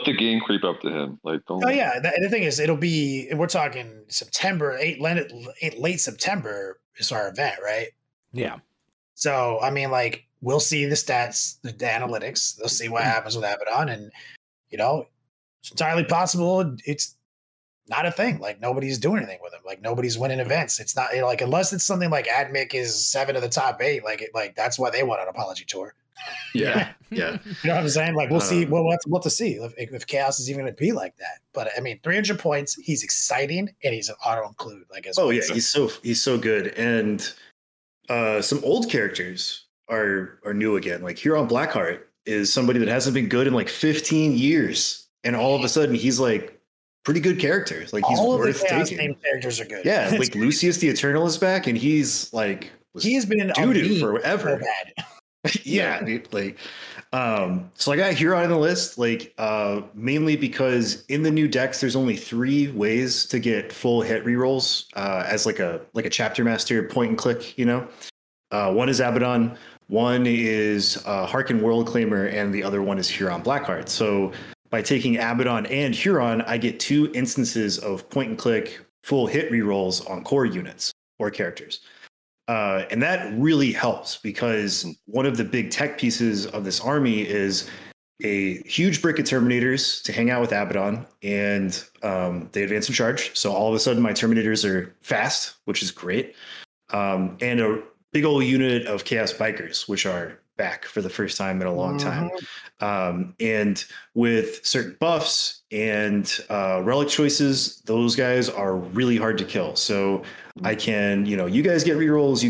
the game creep up to him. Like, don't. Oh yeah, the thing is, it'll be. We're talking September 8th, late September is our event, right? Yeah. So I mean, like, we'll see the stats, the analytics. They'll see what happens with Abaddon, and you know. It's entirely possible. It's not a thing. Like, nobody's doing anything with him. Like, nobody's winning events. It's not, you know, like, unless it's something like Admic is 7 of the top 8. Like, that's why they want an apology tour. Yeah, yeah. You know what I'm saying? Like, we'll see. We'll have to, see if Chaos is even going to be like that. But I mean, 300 points. He's exciting, and he's an auto include. Like, as he's so good. And some old characters are new again. Like Huron Blackheart is somebody that hasn't been good in like 15 years. And all of a sudden, he's like pretty good characters. Like, he's worth taking. Name characters are good. Yeah, like Lucius the Eternal is back, and he's like he's been doo-doo forever. So yeah, dude, like so I got Huron on the list, like mainly because in the new decks, there's only 3 ways to get full hit rerolls as like a chapter master point and click. You know, one is Abaddon, one is Harkin Worldclaimer, and the other one is Huron Blackheart. So by taking Abaddon and Huron, I get 2 instances of point-and-click full hit rerolls on core units or characters. And that really helps because one of the big tech pieces of this army is a huge brick of Terminators to hang out with Abaddon, and they advance in charge. So all of a sudden, my Terminators are fast, which is great. And a big old unit of Chaos Bikers, which are back for the first time in a long time. And with certain buffs and relic choices, those guys are really hard to kill. So I can, you know, you guys get rerolls,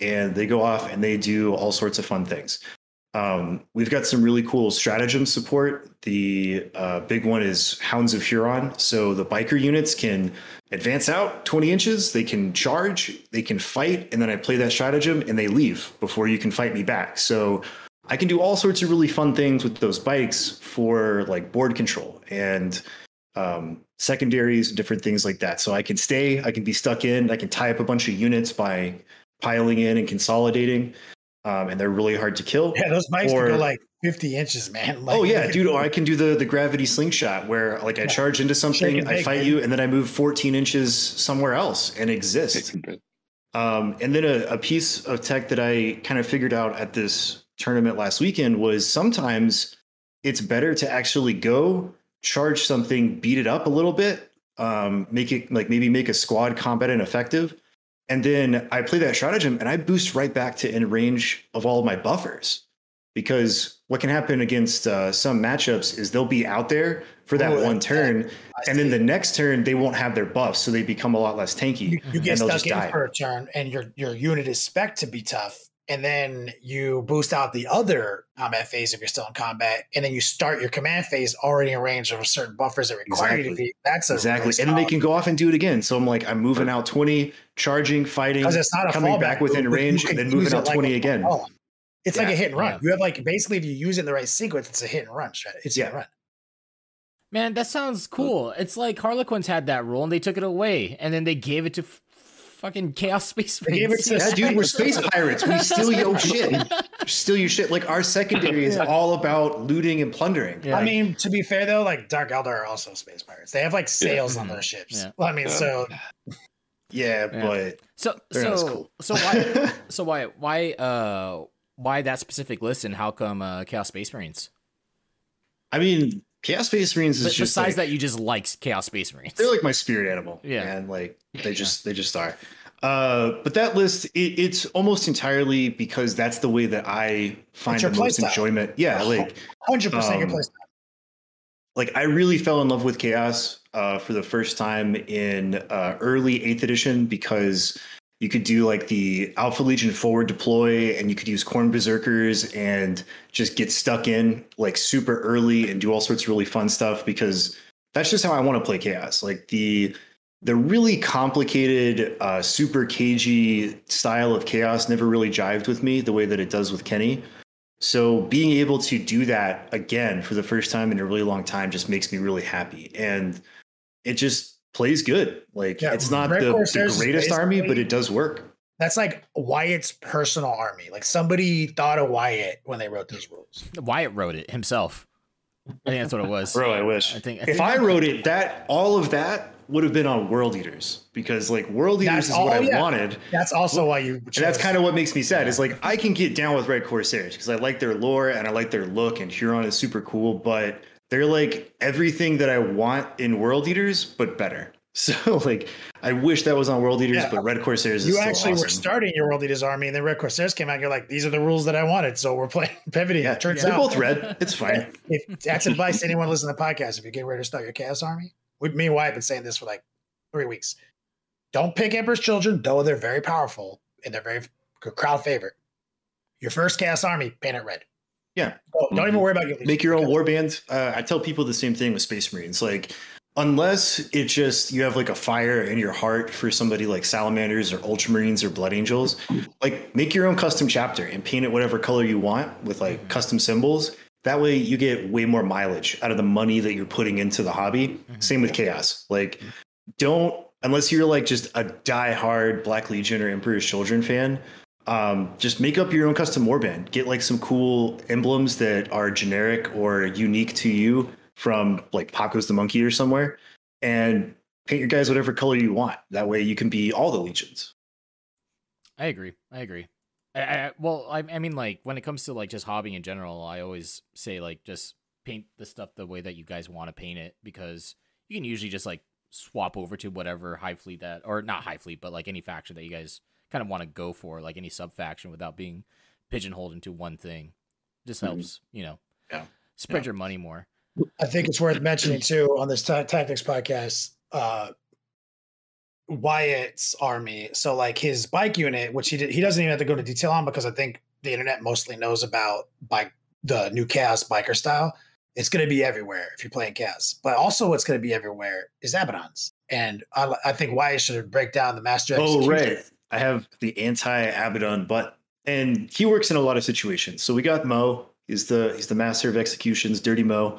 and they go off and they do all sorts of fun things. We've got some really cool stratagem support. The big one is Hounds of Huron. So the biker units can advance out 20 inches. They can charge, they can fight. And then I play that stratagem and they leave before you can fight me back. So I can do all sorts of really fun things with those bikes for like board control and secondaries, different things like that. So I can stay, I can be stuck in, I can tie up a bunch of units by piling in and consolidating. And they're really hard to kill. Yeah, those bikes can go like 50 inches, man. Like, oh yeah, dude. Or I can do the gravity slingshot where like I charge into something, I fight you, and then I move 14 inches somewhere else and exist. And then a piece of tech that I kind of figured out at this tournament last weekend was sometimes it's better to actually go charge something, beat it up a little bit, make it like maybe make a squad combat ineffective. And then I play that stratagem and I boost right back to in range of all of my buffers, because what can happen against some matchups is they'll be out there for that one turn. And then the next turn they won't have their buffs. So they become a lot less tanky. You get stuck in for a turn and your unit is spec'd to be tough. And then you boost out the other combat phase if you're still in combat, and then you start your command phase already in range of certain buffers that require you to be. That's exactly, and then they can go off and do it again. So I'm like, I'm moving out 20, charging, fighting, it's not a coming back within range, and then moving out 20 again. It's like a hit and run. You have like basically, if you use it in the right sequence, it's a hit and run. It's a run. Man, that sounds cool. It's like Harlequins had that rule and they took it away, and then they gave it to fucking Chaos Space Marines. Yeah, dude, we're space pirates. We steal your shit. Like, our secondary is all about looting and plundering. Yeah. I mean, to be fair though, like Dark Elder are also space pirates. They have like sails on their ships. Yeah. Well, I mean, so but why that specific list, and how come Chaos Space Marines? I mean, Chaos Space Marines is just besides like, that, you just like Chaos Space Marines. They're like my spirit animal. Yeah. And like they just are. But that list, it's almost entirely because that's the way that I find the most enjoyment. Yeah. Like 100% your playstyle. Like, I really fell in love with Chaos for the first time in early 8th edition because you could do like the Alpha Legion forward deploy, and you could use Khorne Berserkers and just get stuck in like super early and do all sorts of really fun stuff, because that's just how I want to play Chaos. Like the really complicated, super cagey style of Chaos never really jived with me the way that it does with Kenny. So being able to do that again for the first time in a really long time just makes me really happy. And it just plays good. Like, yeah, it's not the greatest army, but it does work. That's like Wyatt's personal army. Like, somebody thought of Wyatt when they wrote those rules. Wyatt wrote it himself. I think that's what it was. Bro, I wish. I think if I wrote it, that all of that would have been on World Eaters, because like World Eaters is what I wanted. That's also why you chose. And that's kind of what makes me sad is like, I can get down with Red Corsairs because I like their lore and I like their look, and Huron is super cool, but they're like everything that I want in World Eaters, but better. So like, I wish that was on World Eaters, but Red Corsairs is actually awesome. Were starting your World Eaters army, and then Red Corsairs came out, and you're like, these are the rules that I wanted, so we're playing pivoting. Yeah, they're both red. It's fine. If that's advice to anyone listening to the podcast, if you get ready to start your Chaos army, me and Wyatt have been saying this for like 3 weeks. Don't pick Emperor's Children, though they're very powerful and they're very crowd favorite. Your first Chaos army, paint it red. Yeah. Don't even worry about your leadership. Make your own warband. I tell people the same thing with Space Marines. Like, unless it just you have like a fire in your heart for somebody like Salamanders or Ultramarines or Blood Angels, like make your own custom chapter and paint it whatever color you want with like custom symbols. That way you get way more mileage out of the money that you're putting into the hobby. Same with Chaos. Like, don't, unless you're like just a diehard Black Legion or Emperor's Children fan, just make up your own custom warband. Get like some cool emblems that are generic or unique to you from like Paco's the Monkey or somewhere, and paint your guys whatever color you want. That way you can be all the legions. I agree. I mean, like, when it comes to like just hobbying in general, I always say like just paint the stuff the way that you guys want to paint it, because you can usually just like swap over to whatever high fleet that, or not high fleet, but like any faction that you guys kind of want to go for, like any sub faction, without being pigeonholed into one thing. Just helps, you know, spread your money more. I think it's worth mentioning too on this tactics podcast, Wyatt's army. So like his bike unit, which he doesn't even have to go to detail on, because I think the internet mostly knows about the new Chaos biker style. It's going to be everywhere if you're playing Chaos, but also what's going to be everywhere is Abaddons. And I think Wyatt should break down the Master of Executions. Right. I have the anti-Abaddon button, and he works in a lot of situations. So we got Mo. He's the Master of Executions, Dirty Mo.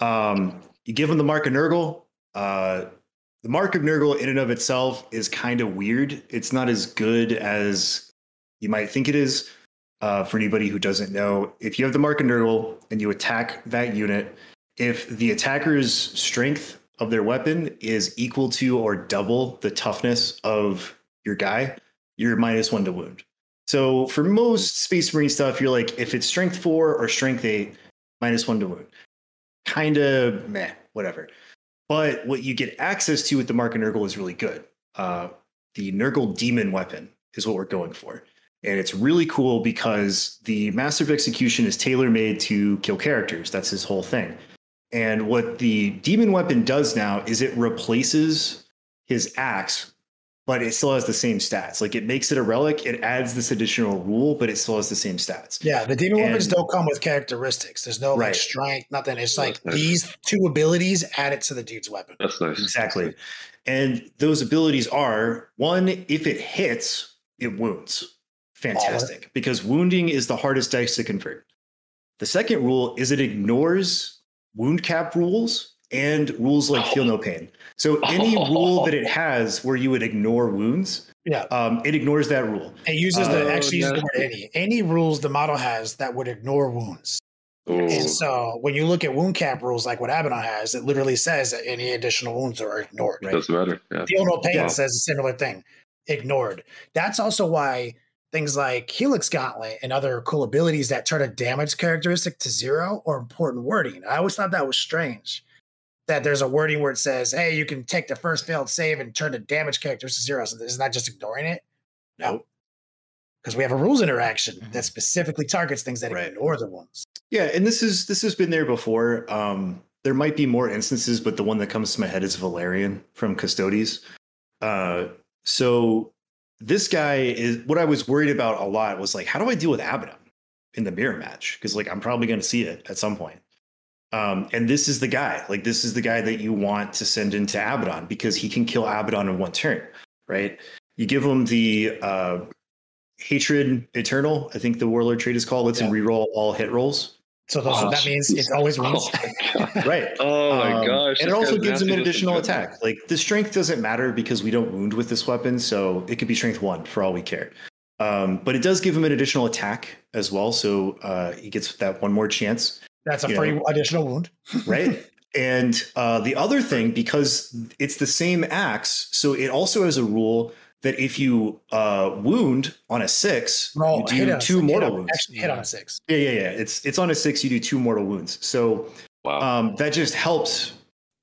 You give him the Mark of Nurgle. The Mark of Nurgle in and of itself is kind of weird. It's not as good as you might think it is. For anybody who doesn't know, if you have the Mark of Nurgle and you attack that unit, if the attacker's strength of their weapon is equal to or double the toughness of your guy, you're -1 to wound. So for most Space Marine stuff, you're like, if it's strength 4 or strength 8, -1 to wound. Kind of meh, whatever. But what you get access to with the Mark of Nurgle is really good. The Nurgle Demon weapon is what we're going for. And it's really cool because the Master of Execution is tailor-made to kill characters. That's his whole thing. And what the Demon weapon does now is it replaces his axe, but it still has the same stats. Like, it makes it a relic. It adds this additional rule, but it still has the same stats. Yeah, the demon weapons don't come with characteristics. There's no like strength, nothing. It's like these two abilities added to the dude's weapon. That's nice. Exactly. And those abilities are, one, if it hits, it wounds. Fantastic. Because wounding is the hardest dice to convert. The second rule is it ignores wound cap rules and rules like feel no pain. So any rule that it has where you would ignore wounds, it ignores that rule. It uses any rules the model has that would ignore wounds. Ooh. And so when you look at wound cap rules, like what Abaddon has, it literally says that any additional wounds are ignored. Right? Doesn't matter. Yeah. Feel no pain says a similar thing, ignored. That's also why things like Helix Gauntlet and other cool abilities that turn a damage characteristic to 0 are important wording. I always thought that was strange, that there's a wording where it says, hey, you can take the first failed save and turn the damage characters to 0. So it's not just ignoring it. No. Because we have a rules interaction that specifically targets things that ignore the wounds. Yeah, and this has been there before. There might be more instances, but the one that comes to my head is Valerian from Custodes. So this guy is what I was worried about a lot was like, how do I deal with Abaddon in the mirror match? Because like I'm probably going to see it at some point. And this is the guy. Like this is the guy that you want to send into Abaddon because he can kill Abaddon in one turn, right? You give him the Hatred Eternal, I think the Warlord trait is called. Let's him reroll all hit rolls. So that means it's always wins. Right. Oh my gosh. And it also gives him an additional attack. Like the strength doesn't matter because we don't wound with this weapon, so it could be strength 1 for all we care. But it does give him an additional attack as well, so he gets that one more chance. That's a free additional wound. Right. And the other thing, because it's the same axe, so it also has a rule that if you wound on a 6, you do 2 mortal wounds. Actually hit on a 6. Yeah. It's on a 6, you do 2 mortal wounds. So that just helps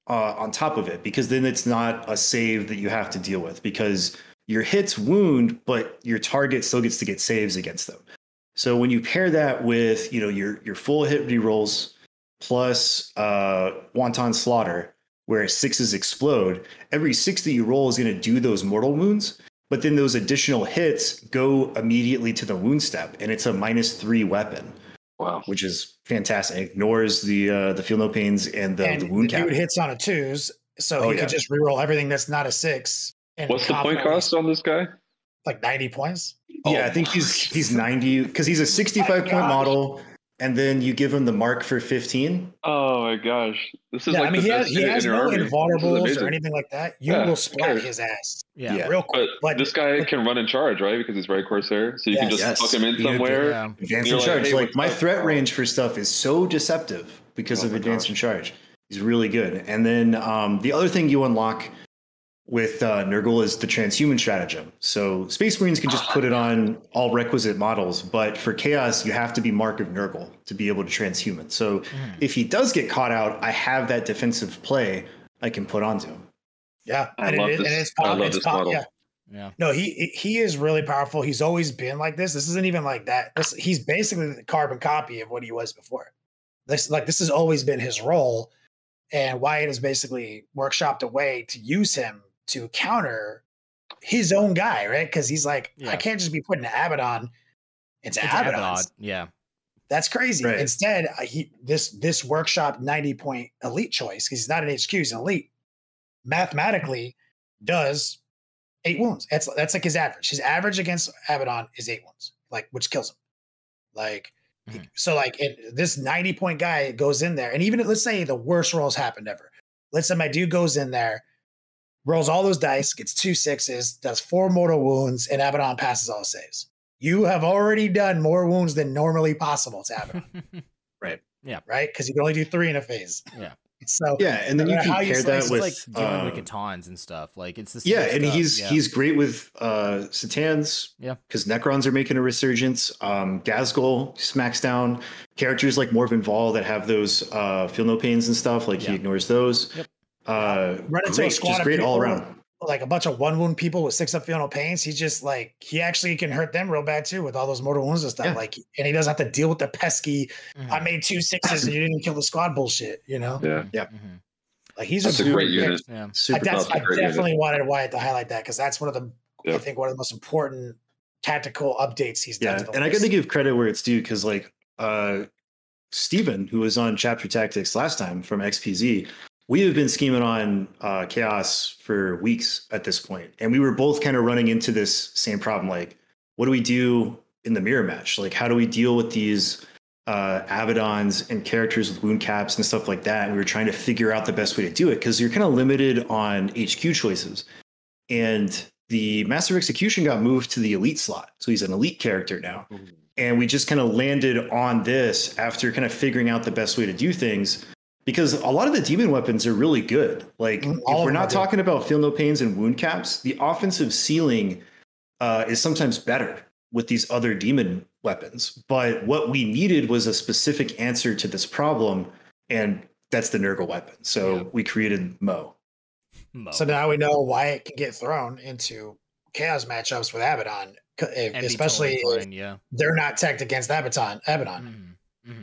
on top of it, because then it's not a save that you have to deal with, because your hits wound, but your target still gets to get saves against them. So when you pair that with your full hit rerolls plus Wanton Slaughter, where 6s explode, every 6 that you roll is going to do those mortal wounds. But then those additional hits go immediately to the wound step, and it's a -3 weapon. Wow, which is fantastic. It ignores the feel no pains and the wound cap. Dude hits on a 2s, so he could just reroll everything that's not a 6. And what's the point cost on this guy? Like 90 points. Yeah, I think he's 90 because he's a 65 point model, and then you give him the mark for 15. Oh my gosh, this is like he has no invulnerables or anything like that. You will splat his ass. Yeah, real quick. But this guy can run in charge, right? Because he's Red Corsair, so you can just fuck him in somewhere. Advance in charge. Hey, like my threat range for stuff is so deceptive because of advance in charge. He's really good. And then the other thing you unlock with Nurgle is the transhuman stratagem. So Space Marines can just put it on all requisite models, but for Chaos, you have to be Mark of Nurgle to be able to transhuman. So if he does get caught out, I have that defensive play I can put onto him. Yeah, I love this model. Yeah. No, he is really powerful. He's always been like this. This isn't even like that. He's basically the carbon copy of what he was before. This has always been his role, and Wyatt has basically workshopped a way to use him to counter his own guy, right? Because he's like, I can't just be putting Abaddon. It's Abaddon. Yeah, that's crazy. Right. Instead, this workshop 90-point elite choice, because he's not an HQ, he's an elite. Mathematically, does 8 wounds. That's like his average. His average against Abaddon is 8 wounds, like which kills him. Like so, like this 90-point guy goes in there, and even let's say the worst rolls happened ever. Let's say my dude goes in there, rolls all those dice, gets 2 6s, does 4 mortal wounds, and Abaddon passes all saves. You have already done more wounds than normally possible to Abaddon. Right. Yeah. Right? Because you can only do 3 in a phase. Yeah. So yeah, and then you can pair that with dealing with Catans and stuff. Like it's the he's great with Satans. Yeah. Because Necrons are making a resurgence. Gazgul smacks down characters like Morven Vol that have those feel no pains and stuff. Like he ignores those. Yep. Run into a squad of people, all around, like a bunch of 1 wound people with 6 up feel no pains. He just like he actually can hurt them real bad too with all those mortal wounds and stuff. Yeah. Like, and he doesn't have to deal with the pesky. I made 2 6s and you didn't kill the squad bullshit. You know? Yeah, yeah. Like that's a great unit. Yeah. I definitely wanted Wyatt to highlight that because that's one of the I think one of the most important tactical updates he's done. Yeah, and I got to give credit where it's due because like Steven, who was on Chapter Tactics last time from XPZ. We have been scheming on Chaos for weeks at this point, and we were both kind of running into this same problem. Like, what do we do in the mirror match? Like, how do we deal with these Abaddons and characters with wound caps and stuff like that? And we were trying to figure out the best way to do it because you're kind of limited on HQ choices. And the Master of Execution got moved to the elite slot, so he's an elite character now. And we just kind of landed on this after kind of figuring out the best way to do things. Because a lot of the demon weapons are really good. Like, if we're not talking about feel no pains and wound caps, the offensive ceiling is sometimes better with these other demon weapons. But what we needed was a specific answer to this problem, and that's the Nurgle weapon. So we created Mo. So now we know why it can get thrown into Chaos matchups with Abaddon, especially if they're not teched against Abaddon. Mm-hmm.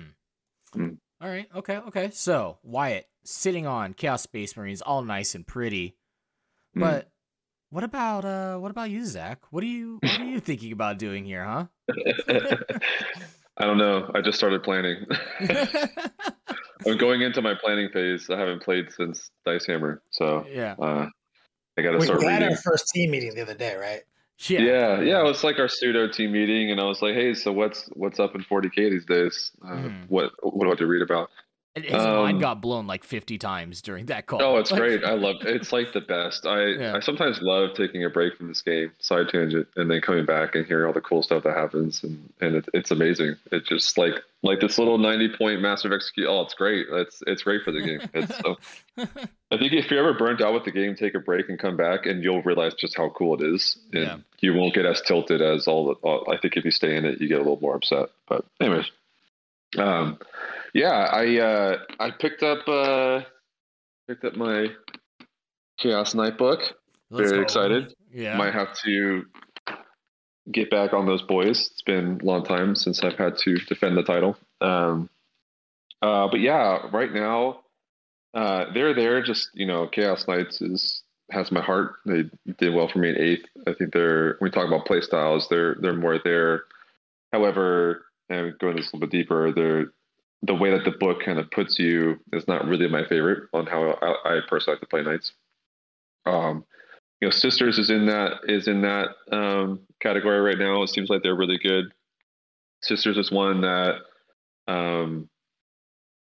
All right. Okay. Okay. So Wyatt sitting on Chaos Space Marines, all nice and pretty. But what about you, Zach? What are you thinking about doing here, huh? I don't know. I just started planning. I'm going into my planning phase. I haven't played since Dice Hammer, so yeah, I got to start reading. We had our first team meeting the other day, right? Yeah. Yeah, it was like our pseudo team meeting, and I was like, "Hey, so what's up in 40K these days? What do I have to read about?" And his mind got blown like 50 times during that call. Oh, it's great! I love it. It's like the best. I sometimes love taking a break from this game, side tangent, and then coming back and hearing all the cool stuff that happens, and it's amazing. It's just like this little 90-point Master of Executions. Oh, it's great! It's great for the game. I think if you're ever burnt out with the game, take a break and come back, and you'll realize just how cool it is. And you won't get as tilted as I think if you stay in it, you get a little more upset. But anyways. I picked up my Chaos Knight book. Very excited. Yeah. Might have to get back on those boys. It's been a long time since I've had to defend the title. But yeah, right now they're there. Just, you know, Chaos Knights has my heart. They did well for me in 8th. I think when we talk about play styles, they're more there. However, and going this a little bit deeper, the way that the book kind of puts you is not really my favorite on how I personally like to play Knights. Sisters is in that category right now. It seems like they're really good. Sisters is one that, I don't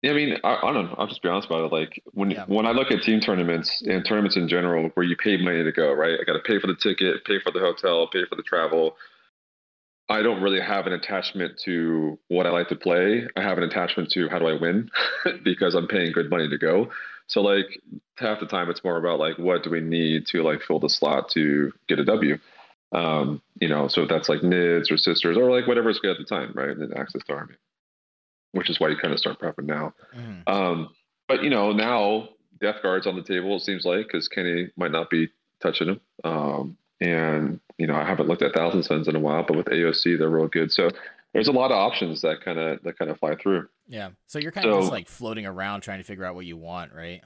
know. I'll just be honest about it. Like when I look at team tournaments and tournaments in general, where you pay money to go, right? I got to pay for the ticket, pay for the hotel, pay for the travel. I don't really have an attachment to what I like to play. I have an attachment to how do I win because I'm paying good money to go. So like half the time it's more about like, what do we need to like fill the slot to get a W? So if that's like Nids or Sisters or like whatever's good at the time, right? And then access to Army, which is why you kind of start prepping now. But now Death Guard's on the table, it seems like, because Kenny might not be touching him. I haven't looked at Thousand Suns in a while, but with AOC, they're real good. So there's a lot of options that kind of fly through. Yeah. So you're kind of just like floating around trying to figure out what you want, right?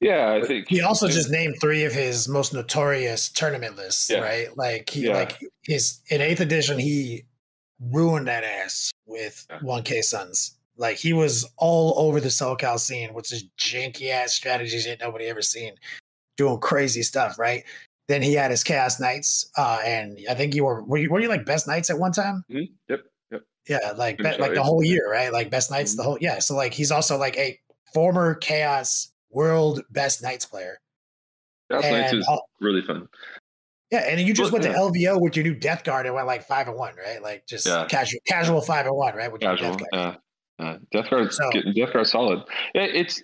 Yeah, I think he also just named 3 of his most notorious tournament lists, right? Like in 8th edition, he ruined that ass with 1K Suns. Like he was all over the SoCal scene, which is janky ass strategies that nobody ever seen, doing crazy stuff, right? Then he had his Chaos Knights, and I think were you like best Knights at one time? Mm-hmm. Yep. Yeah, like the whole year, right? Like best Knights the whole So like he's also like a former Chaos World best Knights player. Chaos Knights is really fun. Yeah, and you just went to LVO with your new Death Guard and went like 5-1, right? Like just casual 5-1, right? With your Death Guard. Death Guard's solid. It's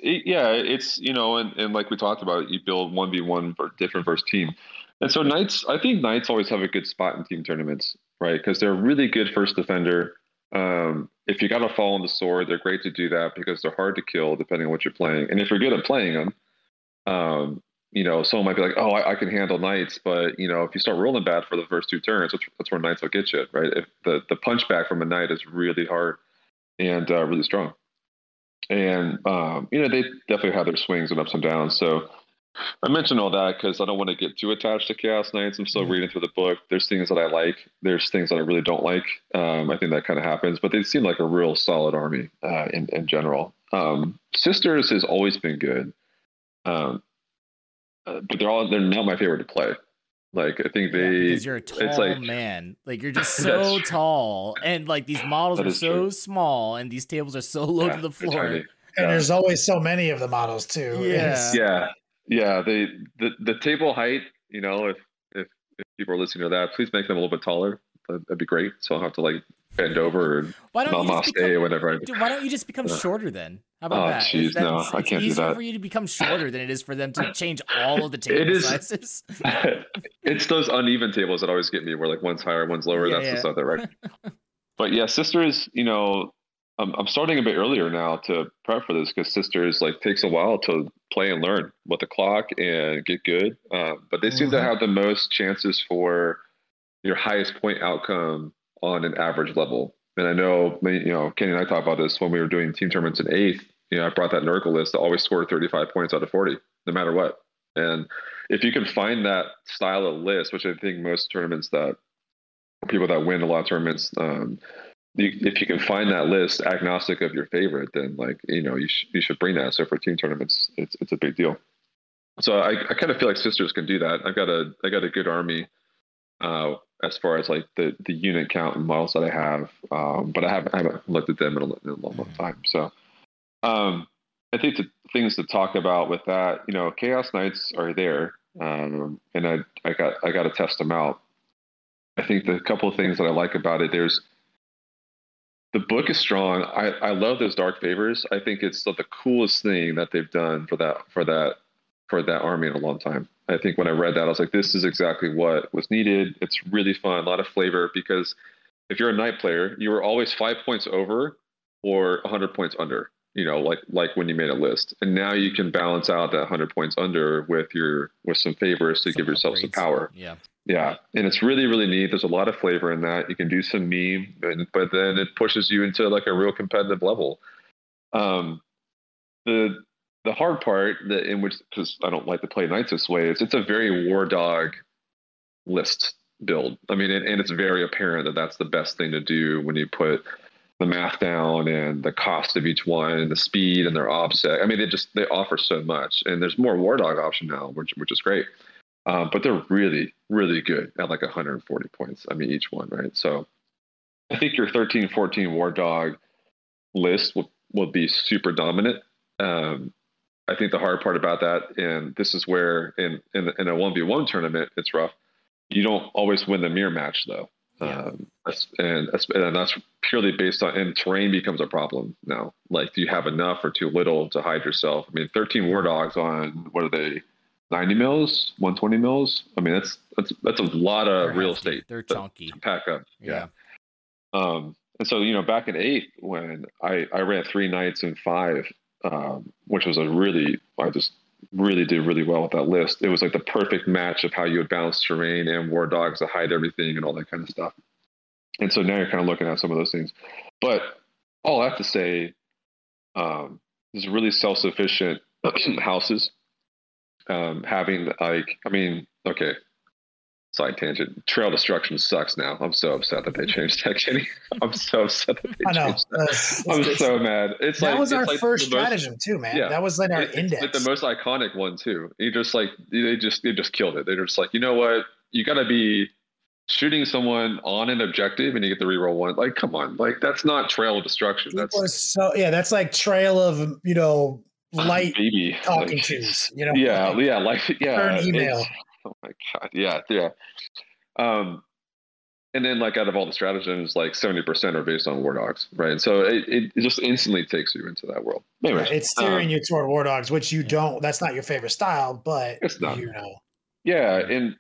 like we talked about, you build 1v1 for different versus team. And so Knights, I think Knights always have a good spot in team tournaments, right? Because they're a really good first defender. If you got to fall on the sword, they're great to do that because they're hard to kill depending on what you're playing. And if you're good at playing them, someone might be like, oh, I can handle Knights. But, if you start rolling bad for the first 2 turns, that's where Knights will get you, right? If the punch back from a Knight is really hard and really strong. And, they definitely have their swings and ups and downs. So I mentioned all that because I don't want to get too attached to Chaos Knights. I'm still reading through the book. There's things that I like. There's things that I really don't like. I think that kind of happens. But they seem like a real solid army in general. Sisters has always been good. But they're not my favorite to play. Like I think because you're a tall man. Like you're just so tall, and like these models are so small, and these tables are so low to the floor. And there's always so many of the models too. Yeah. The table height. If people are listening to that, please make them a little bit taller. That'd be great. So I'll have to like bend over and namaste whenever I. Dude, why don't you just become shorter then? How about that? Geez, no, I can't do that. It's easier for you to become shorter than it is for them to change all of the table sizes. It's those uneven tables that always get me, where like one's higher, one's lower. That's the stuff that right. But yeah, Sisters. I'm starting a bit earlier now to prep for this because Sisters like takes a while to play and learn with the clock and get good. But they seem to have the most chances for your highest point outcome on an average level. And I know, you know, Kenny and I talked about this when we were doing team tournaments in 8th. You know, I brought that Nurgle list to always score 35 points out of 40, no matter what. And if you can find that style of list, which I think most tournaments that people that win a lot of tournaments, if you can find that list agnostic of your favorite, then like, you know, you should bring that. So for team tournaments, it's a big deal. So I kind of feel like Sisters can do that. I got a good army, as far as like the unit count and models that I have. But I haven't looked at them in a long time. So, I think the things to talk about with that, you know, Chaos Knights are there, and I got to test them out. I think the couple of things that I like about it, there's the book is strong. I love those dark favors. I think it's the coolest thing that they've done for that army in a long time. I think when I read that, I was like, this is exactly what was needed. It's really fun, a lot of flavor, because if you're a knight player, you were always 5 points over or 100 points under. You know, like when you made a list, and now you can balance out that 100 points under with some favors to give yourself some power. Yeah. And it's really, really neat. There's a lot of flavor in that. You can do some meme, but then it pushes you into like a real competitive level. The hard part that in which, because I don't like to play knights this way, is it's a very war dog list build. I mean, and it's very apparent that that's the best thing to do when you put the math down and the cost of each one and the speed and their OPSEC. I mean, they offer so much, and there's more war dog option now, which is great. But they're really, really good at like 140 points. I mean, each one, right? So I think your 13, 14 war dog list will be super dominant. I think the hard part about that, and this is where in a 1v1 tournament, it's rough. You don't always win the mirror match though. Yeah. And that's purely based on, and terrain becomes a problem now. Like, do you have enough or too little to hide yourself? I mean, 13 war dogs on, what are they, 90 mils, 120 mils? I mean, that's a lot of real estate. They're chunky. To pack up. Yeah. And so, you know, back in 8th, when I ran 3 nights and 5, which was I just really did really well with that list. It was like the perfect match of how you would balance terrain and war dogs to hide everything and all that kind of stuff. And so now you're kind of looking at some of those things, but all I have to say, there's really self-sufficient houses, having like, I mean, okay. Side tangent. Trail destruction sucks now. I'm so upset that they changed that, Kenny. I'm so upset that they changed that. I'm so mad. It's that like, was our like first stratagem too, man. Yeah, that was like our index. Like the most iconic one too. You just like they just killed it. They're just like, you know what? You gotta be shooting someone on an objective and you get the reroll one. Like, come on, like that's not trail destruction. That's like trail of, you know, light baby talking like, to, you know. Yeah, like, yeah, like yeah. An email. Oh my God. Yeah. And then like out of all the stratagems, like 70% are based on war dogs. Right. And so it just instantly takes you into that world. Anyways, it's steering you toward war dogs, which you don't, that's not your favorite style, but it's not. You know. Yeah.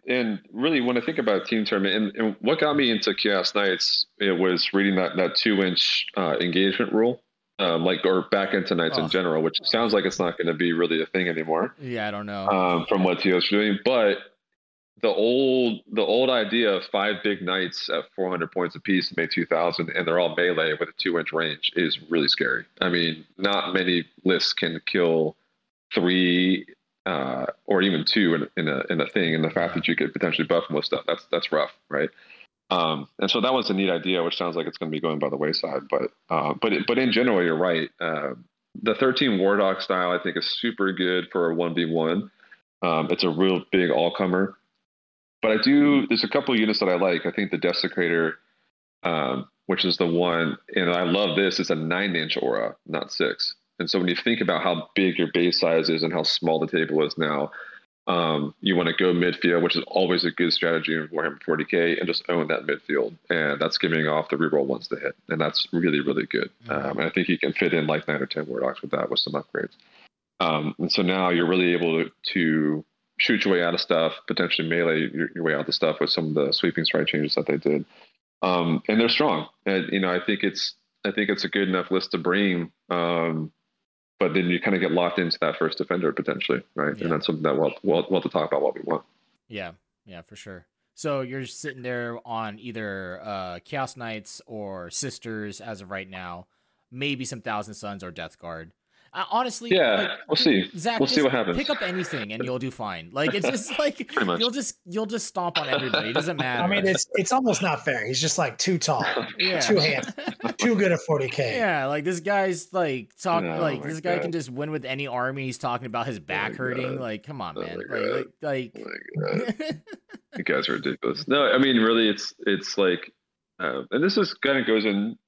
And really when I think about team tournament and what got me into Chaos Knights, it was reading that 2-inch engagement rule. Or back into knights in general, which sounds like it's not going to be really a thing anymore. Yeah, I don't know. From what TOs are doing, but the old idea of 5 big knights at 400 points apiece to make 2,000, and they're all melee with a 2-inch range is really scary. I mean, not many lists can kill 3 or even 2 in a thing, and the fact that you could potentially buff most stuff, that's rough, right? And so that was a neat idea, which sounds like it's going to be going by the wayside, but in general, you're right. The 13 war dog style, I think, is super good for a 1v1. It's a real big all-comer, but there's a couple of units that I like. I think the Desecrator, which is the one, and I love this, it's a 9-inch aura, not 6. And so when you think about how big your base size is and how small the table is now, you want to go midfield, which is always a good strategy in Warhammer 40k, and just own that midfield, and that's giving off the reroll ones to hit, and that's really, really good. And I think you can fit in like 9 or 10 war dogs with that, with some upgrades. And so now you're really able to shoot your way out of stuff, potentially melee your way out of stuff with some of the sweeping strike changes that they did. And they're strong, and you know, I think it's a good enough list to bring. But then you kind of get locked into that first defender potentially, right? Yeah. And that's something that we'll have to talk about what we want. Yeah, for sure. So you're just sitting there on either Chaos Knights or Sisters as of right now, maybe some Thousand Sons or Death Guard. Honestly, yeah, like, we'll see. Zach, we'll see what happens. Pick up anything and you'll do fine. Like it's just like you'll just stomp on everybody. It doesn't matter. I mean, it's almost not fair. He's just like too tall, yeah. Too handsome, too good at 40K. Yeah, like this guy's like talking like this guy can just win with any army. He's talking about his back hurting. Like, come on, man. Like you guys are ridiculous. No, I mean, really, it's like, and this is kind of goes in.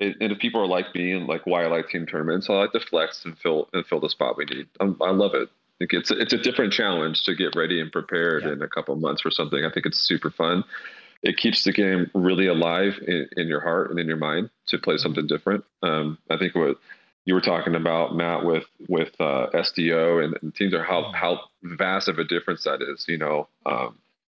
And if people are like me and like why I like team tournaments, I like to flex and fill the spot we need. I love it. I think it's a different challenge to get ready and prepared in a couple of months for something. I think it's super fun. It keeps the game really alive in your heart and in your mind to play something different. I think what you were talking about, Matt, with SDO and teams are how vast of a difference that is. You know,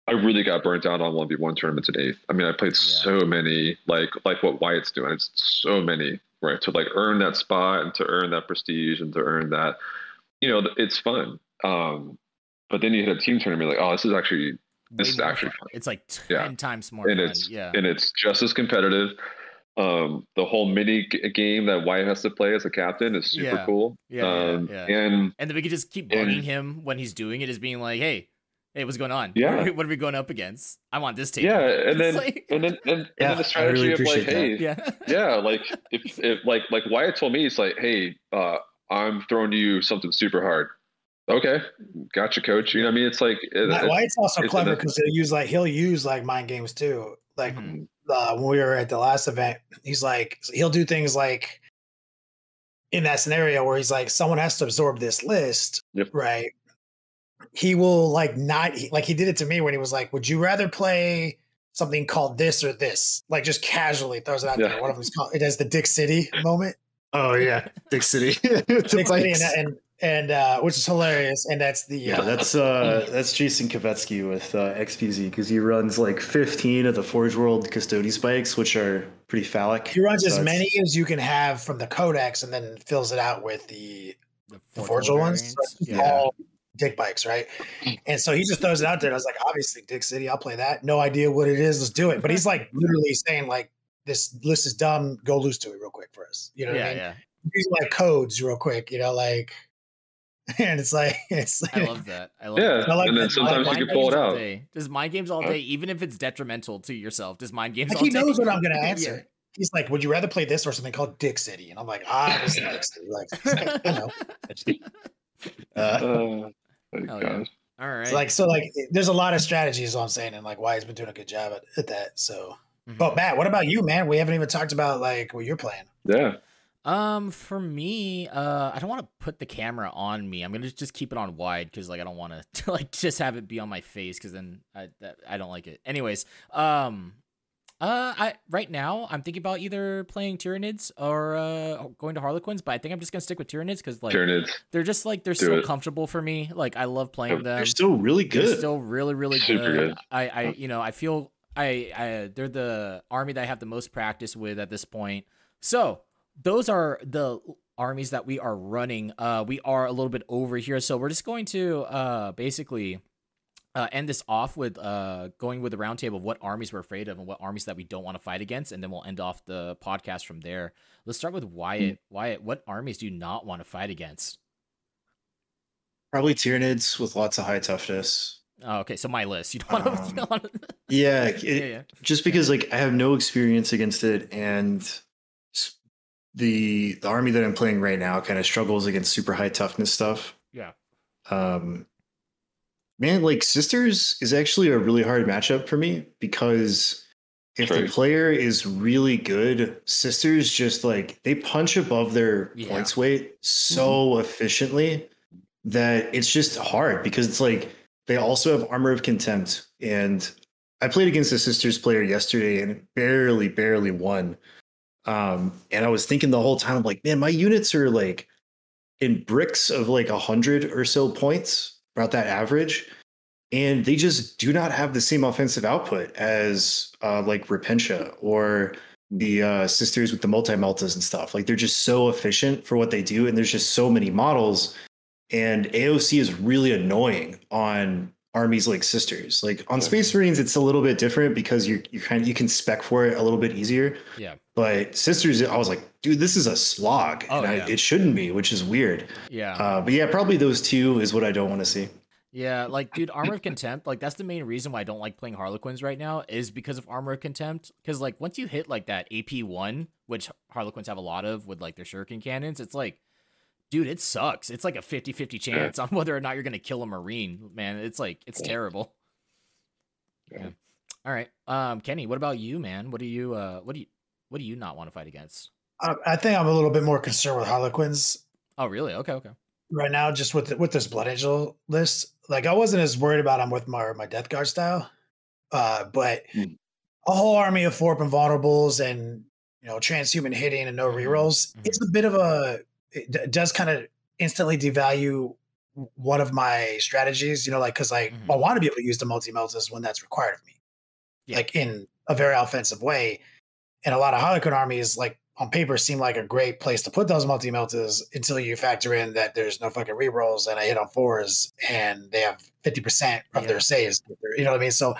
I really got burnt out on 1v1 tournaments in 8th. I mean, I played so many, like what Wyatt's doing. It's so many, right? To like earn that spot and to earn that prestige and to earn that, you know, it's fun. But then you hit a team tournament, like, oh, this is actually fun. It's like 10 times more fun. And it's just as competitive. The whole mini game that Wyatt has to play as a captain is super cool. And then we can just keep bullying him when he's doing it, is being like, hey, what's going on? Yeah. What are we going up against? I'm on this team. Yeah, and then the strategy really of like, hey, like if like Wyatt told me, it's like, hey, I'm throwing you something super hard. Okay, gotcha, coach. You know, what I mean, it's like Wyatt's also clever because he'll use mind games too. Like when we were at the last event, he's like he'll do things like in that scenario where he's like someone has to absorb this list, right? He will like he did it to me when he was like, would you rather play something called this or this? Like just casually throws it out there. One of them's called, it has the Dick City moment. Oh yeah. Dick City. and which is hilarious. And that's the, that's Jason Kovetsky with XPZ. Cause he runs like 15 of the Forge World custody spikes, which are pretty phallic. He runs as many as you can have from the Codex and then fills it out with the Forge World ones. So dick bikes, right? And so he just throws it out there. And I was like, obviously Dick City, I'll play that. No idea what it is. Let's do it. But he's like literally saying like, this list is dumb. Go lose to it real quick for us. You know what I mean? Yeah. He's like codes real quick, you know, like, and it's like, I love that. I love that. And then sometimes you can pull it out. Just mind games all day, even if it's detrimental to yourself, just mind games like all day. He knows what I'm going to answer. Yeah. He's like, would you rather play this or something called Dick City? And I'm like, this is Dick City. Like, I know. All right. So there's a lot of strategies, is what I'm saying, and like Wyatt's been doing a good job at that. So, but Matt, what about you, man? We haven't even talked about like what you're playing. Yeah. For me, I don't want to put the camera on me. I'm gonna just keep it on wide because like I don't want to like just have it be on my face because then I don't like it. Anyways, right now I'm thinking about either playing Tyranids or going to Harlequins, but I think I'm just gonna stick with Tyranids because like Tyranids. They're just like they're so comfortable for me. Like I love playing them. They're still really good. They're still really, really good. I feel they're the army that I have the most practice with at this point. So those are the armies that we are running. We are a little bit over here, so we're just going to basically end this off with going with the roundtable of what armies we're afraid of and what armies that we don't want to fight against, and then we'll end off the podcast from there. Let's start with Wyatt. Wyatt, what armies do you not want to fight against? Probably Tyranids with lots of high toughness. Oh, okay, so my list. You don't want to... Just because like I have no experience against it, and the army that I'm playing right now kind of struggles against super high toughness stuff. Yeah. Man, like Sisters is actually a really hard matchup for me because if the player is really good, Sisters just like they punch above their points weight so efficiently that it's just hard because it's like they also have Armor of Contempt. And I played against a Sisters player yesterday and barely won. And I was thinking the whole time, I'm like, man, my units are like in bricks of like 100 or so points. About that average, and they just do not have the same offensive output as like Repentia or the Sisters with the multi-meltas and stuff. Like they're just so efficient for what they do, and there's just so many models, and AOC is really annoying on armies like Sisters. Like on Space Marines, it's a little bit different because you kind of, you can spec for it a little bit easier. Yeah. But Sisters, I was like, dude, this is a slog. Oh, and it shouldn't be, which is weird. Yeah. But yeah, probably those two is what I don't want to see. Yeah, like, dude, Armor of Contempt, like, that's the main reason why I don't like playing Harlequins right now is because of Armor of Contempt. Because, like, once you hit, like, that AP1, which Harlequins have a lot of with, like, their shuriken cannons, it's like, dude, it sucks. It's like a 50-50 chance on whether or not you're going to kill a Marine, man. It's like, it's terrible. Yeah. All right. Kenny, what about you, man? What do you not want to fight against? I think I'm a little bit more concerned with Harlequins. Oh, really? Okay. Okay. Right now, just with this Blood Angel list, like I wasn't as worried about them with my Death Guard style, but a whole army of 4+ invulnerables and, you know, transhuman hitting and no rerolls is a bit of a, it does kind of instantly devalue one of my strategies, you know, like, because I want to be able to use the multi-meltas when that's required of me, like in a very offensive way. And a lot of Harlequin armies, like, on paper seem like a great place to put those multi-meltas until you factor in that there's no fucking rerolls and I hit on 4s and they have 50% of their saves. You know what I mean? So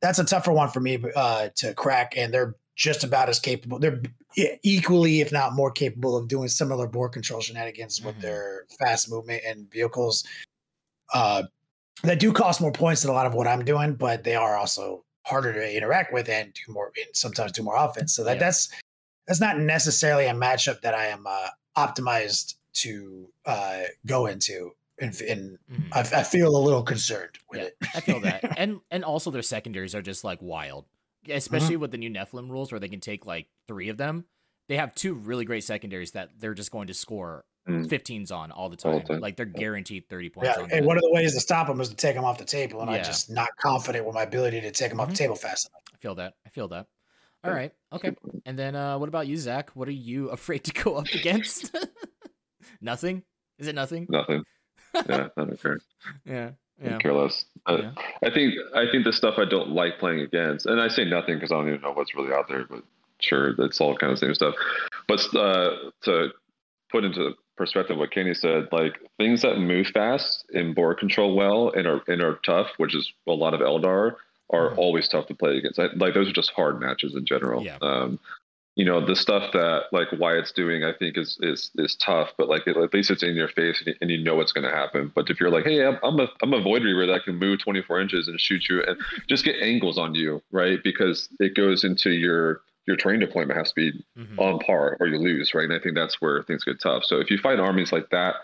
that's a tougher one for me to crack. And they're just about as capable. They're equally, if not more capable of doing similar board control shenanigans with their fast movement and vehicles that do cost more points than a lot of what I'm doing, but they are also harder to interact with and do more, and sometimes do more offense. So that's not necessarily a matchup that I am optimized to go into, and I feel a little concerned with it. I feel that, and also their secondaries are just like wild, especially with the new Nephilim rules where they can take like 3 of them. They have 2 really great secondaries that they're just going to score 15s on all the time. Like they're guaranteed 30 points. Yeah, and one of the ways to stop them is to take them off the table, and I'm just not confident with my ability to take them off the table fast enough. I feel that. I feel that. All right. Okay. And then what about you, Zach? What are you afraid to go up against? Nothing? Is it nothing? Nothing. Yeah, nothing occurs. Yeah. Yeah. Careless. Yeah. I think the stuff I don't like playing against, and I say nothing because I don't even know what's really out there, but sure, that's all kind of same stuff. But to put into perspective what Kenny said, like things that move fast and board control well and are tough, which is a lot of Eldar, are always tough to play against. Like those are just hard matches in general. Yeah. You know, the stuff that like Wyatt's doing, I think is tough, but like at least it's in your face and you know what's going to happen. But if you're like, hey, I'm a void reaver that can move 24 inches and shoot you and just get angles on you, right? Because it goes into your terrain deployment has to be on par or you lose, right? And I think that's where things get tough. So if you fight armies like that,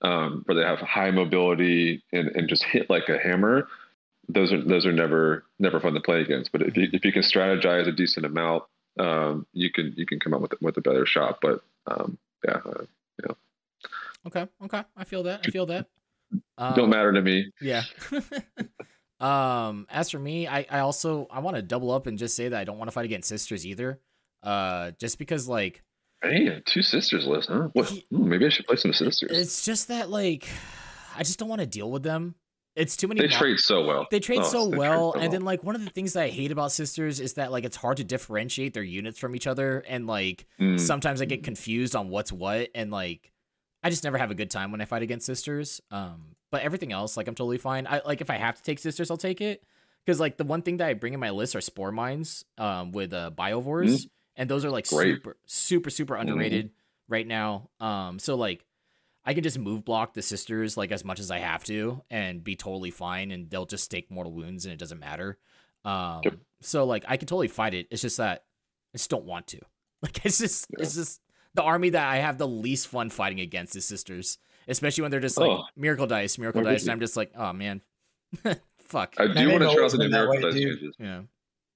where they have high mobility and just hit like a hammer, those are never fun to play against. But if you can strategize a decent amount, you can come up with a better shot. But yeah. Okay. I feel that. Don't matter to me. Yeah. As for me, I also want to double up and just say that I don't want to fight against Sisters either. Just because like, hey, 2 Sisters list, huh? What? Maybe I should play some Sisters. It's just that like, I just don't want to deal with them. It's too many. They trade so well. And then like one of the things that I hate about Sisters is that like it's hard to differentiate their units from each other, and like sometimes I get confused on what's what, and like I just never have a good time when I fight against Sisters. But everything else, like I'm totally fine. I like if I have to take Sisters, I'll take it, because like the one thing that I bring in my list are spore mines with biovores, and those are like super underrated right now. So like, I can just move block the Sisters like as much as I have to and be totally fine, and they'll just take mortal wounds and it doesn't matter. So like I can totally fight it. It's just that I just don't want to. Like it's just the army that I have the least fun fighting against is Sisters, especially when they're just like miracle dice, and I'm just like, oh man, fuck. I do want to try out the miracle dice changes. Yeah.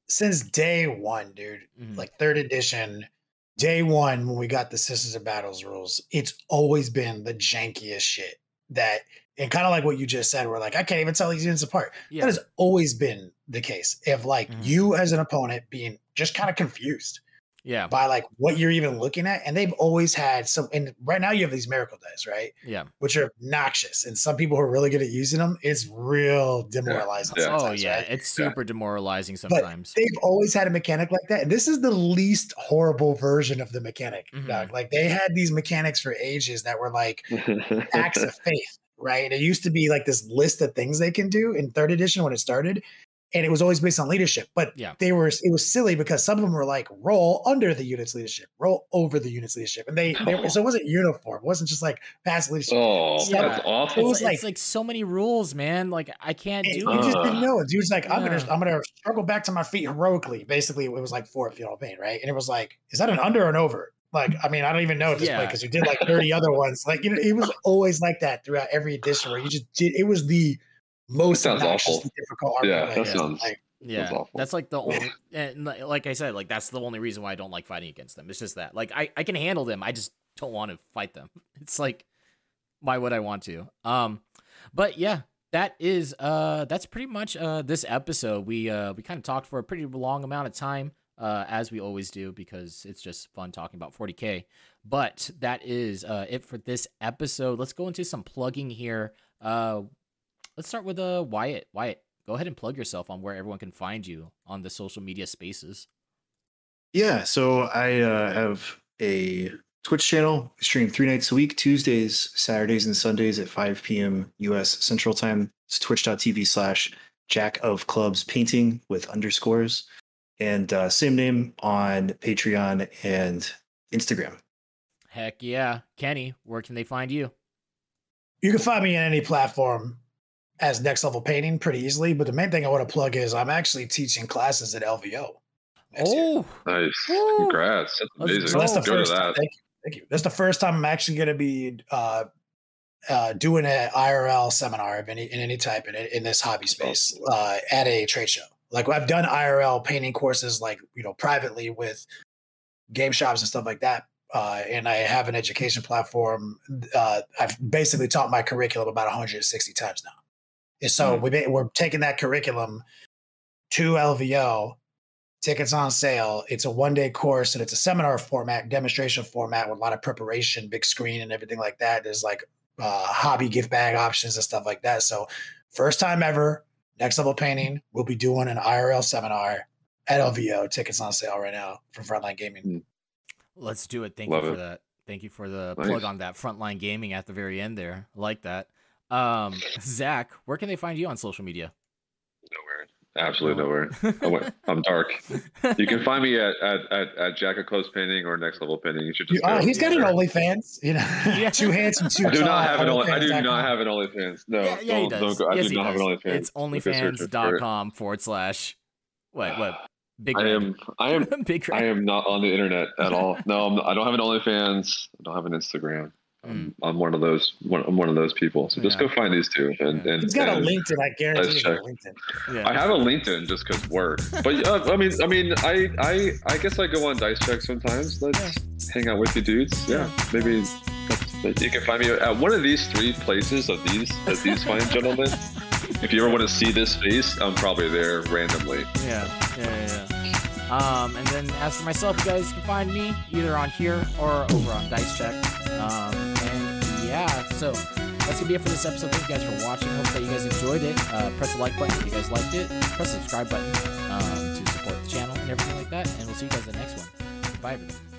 Since day one, dude, like 3rd edition. Day one, when we got the Sisters of Battles rules, it's always been the jankiest shit that, and kind of like what you just said, we're like, I can't even tell these units apart. Yeah. That has always been the case of like you as an opponent being just kind of confused by like what you're even looking at. And they've always had some, and right now you have these miracle dice, right? Yeah. Which are obnoxious. And some people who are really good at using them, it's real demoralizing. Yeah. Oh yeah. Right? It's super demoralizing sometimes. But they've always had a mechanic like that. And this is the least horrible version of the mechanic. Like they had these mechanics for ages that were like acts of faith. right? It used to be like this list of things they can do in third edition when it started, and it was always based on leadership. But yeah, it was silly because some of them were like roll under the unit's leadership, roll over the unit's leadership, and so it wasn't uniform. It wasn't just like pass leadership. Oh, yeah. That's awful. It was like so many rules, man. Like I can't do it. You just didn't know. Dude's like, I'm gonna struggle back to my feet heroically. Basically, it was like four, if you know what I mean, right? And it was like, is that an under or an over? Like, I mean, I don't even know at this point because you did like 30 other ones. Like, you know, it was always like that throughout every edition where you just did. It was the most obnoxiously difficult argument. Yeah, that sounds like, awful. That's like the only, and like I said, like that's the only reason why I don't like fighting against them. It's just that, like, I can handle them. I just don't want to fight them. It's like, why would I want to? But yeah, that is that's pretty much this episode. We kind of talked for a pretty long amount of time. As we always do, because it's just fun talking about 40K. But that is it for this episode. Let's go into some plugging here. Let's start with Wyatt. Wyatt, go ahead and plug yourself on where everyone can find you on the social media spaces. Yeah, so I have a Twitch channel. I stream 3 nights a week, Tuesdays, Saturdays, and Sundays at 5 p.m. U.S. Central Time. It's twitch.tv/jackofclubspainting with underscores. And same name on Patreon and Instagram. Heck yeah. Kenny, where can they find you? You can find me on any platform as Next Level Painting pretty easily. But the main thing I want to plug is I'm actually teaching classes at LVO. Oh, year. Nice. Woo. Congrats. That's amazing. So that's the first time. Thank you. Thank you. That's the first time I'm actually going to be doing an IRL seminar of any type in this hobby space at a trade show. Like I've done IRL painting courses, like, you know, privately with game shops and stuff like that. And I have an education platform. I've basically taught my curriculum about 160 times now. And so we're taking that curriculum to LVO. Tickets on sale. It's a one-day course, and it's a seminar format, demonstration format with a lot of preparation, big screen and everything like that. There's like hobby gift bag options and stuff like that. So first time ever. Next Level Painting, we'll be doing an IRL seminar at LVO. Tickets on sale right now from Frontline Gaming. Let's do it. Thank you for that. Thank you for the plug on that. Frontline Gaming at the very end there. I like that. Zach, where can they find you on social media? Nowhere. Absolutely nowhere. I'm dark. You can find me at Jack of Close Painting or Next Level Painting. You should just. He's got an OnlyFans. You know, yeah. Two hands and two. I do not have an OnlyFans. No, yeah, he does. I do not have an OnlyFans. It's onlyfans.com/. What? Big. I am. Big. I am not on the internet at all. No, I don't have an OnlyFans. I don't have an Instagram. I'm one of those. I'm one of those people. So just go find these two. And he's got a LinkedIn. I guarantee you. LinkedIn. Yeah. I have a LinkedIn just because work. But I guess I go on Dice Check sometimes. Let's hang out with you dudes. Yeah, maybe you can find me at one of these three places of these fine gentlemen. If you ever want to see this face, I'm probably there randomly. Yeah. And then as for myself, you guys can find me either on here or over on Dice Check. So that's gonna be it for this episode. Thank you guys for watching. Hope that you guys enjoyed it. Press the like button if you guys liked it. Press the subscribe button to support the channel and everything like that. And we'll see you guys in the next one. Bye everybody.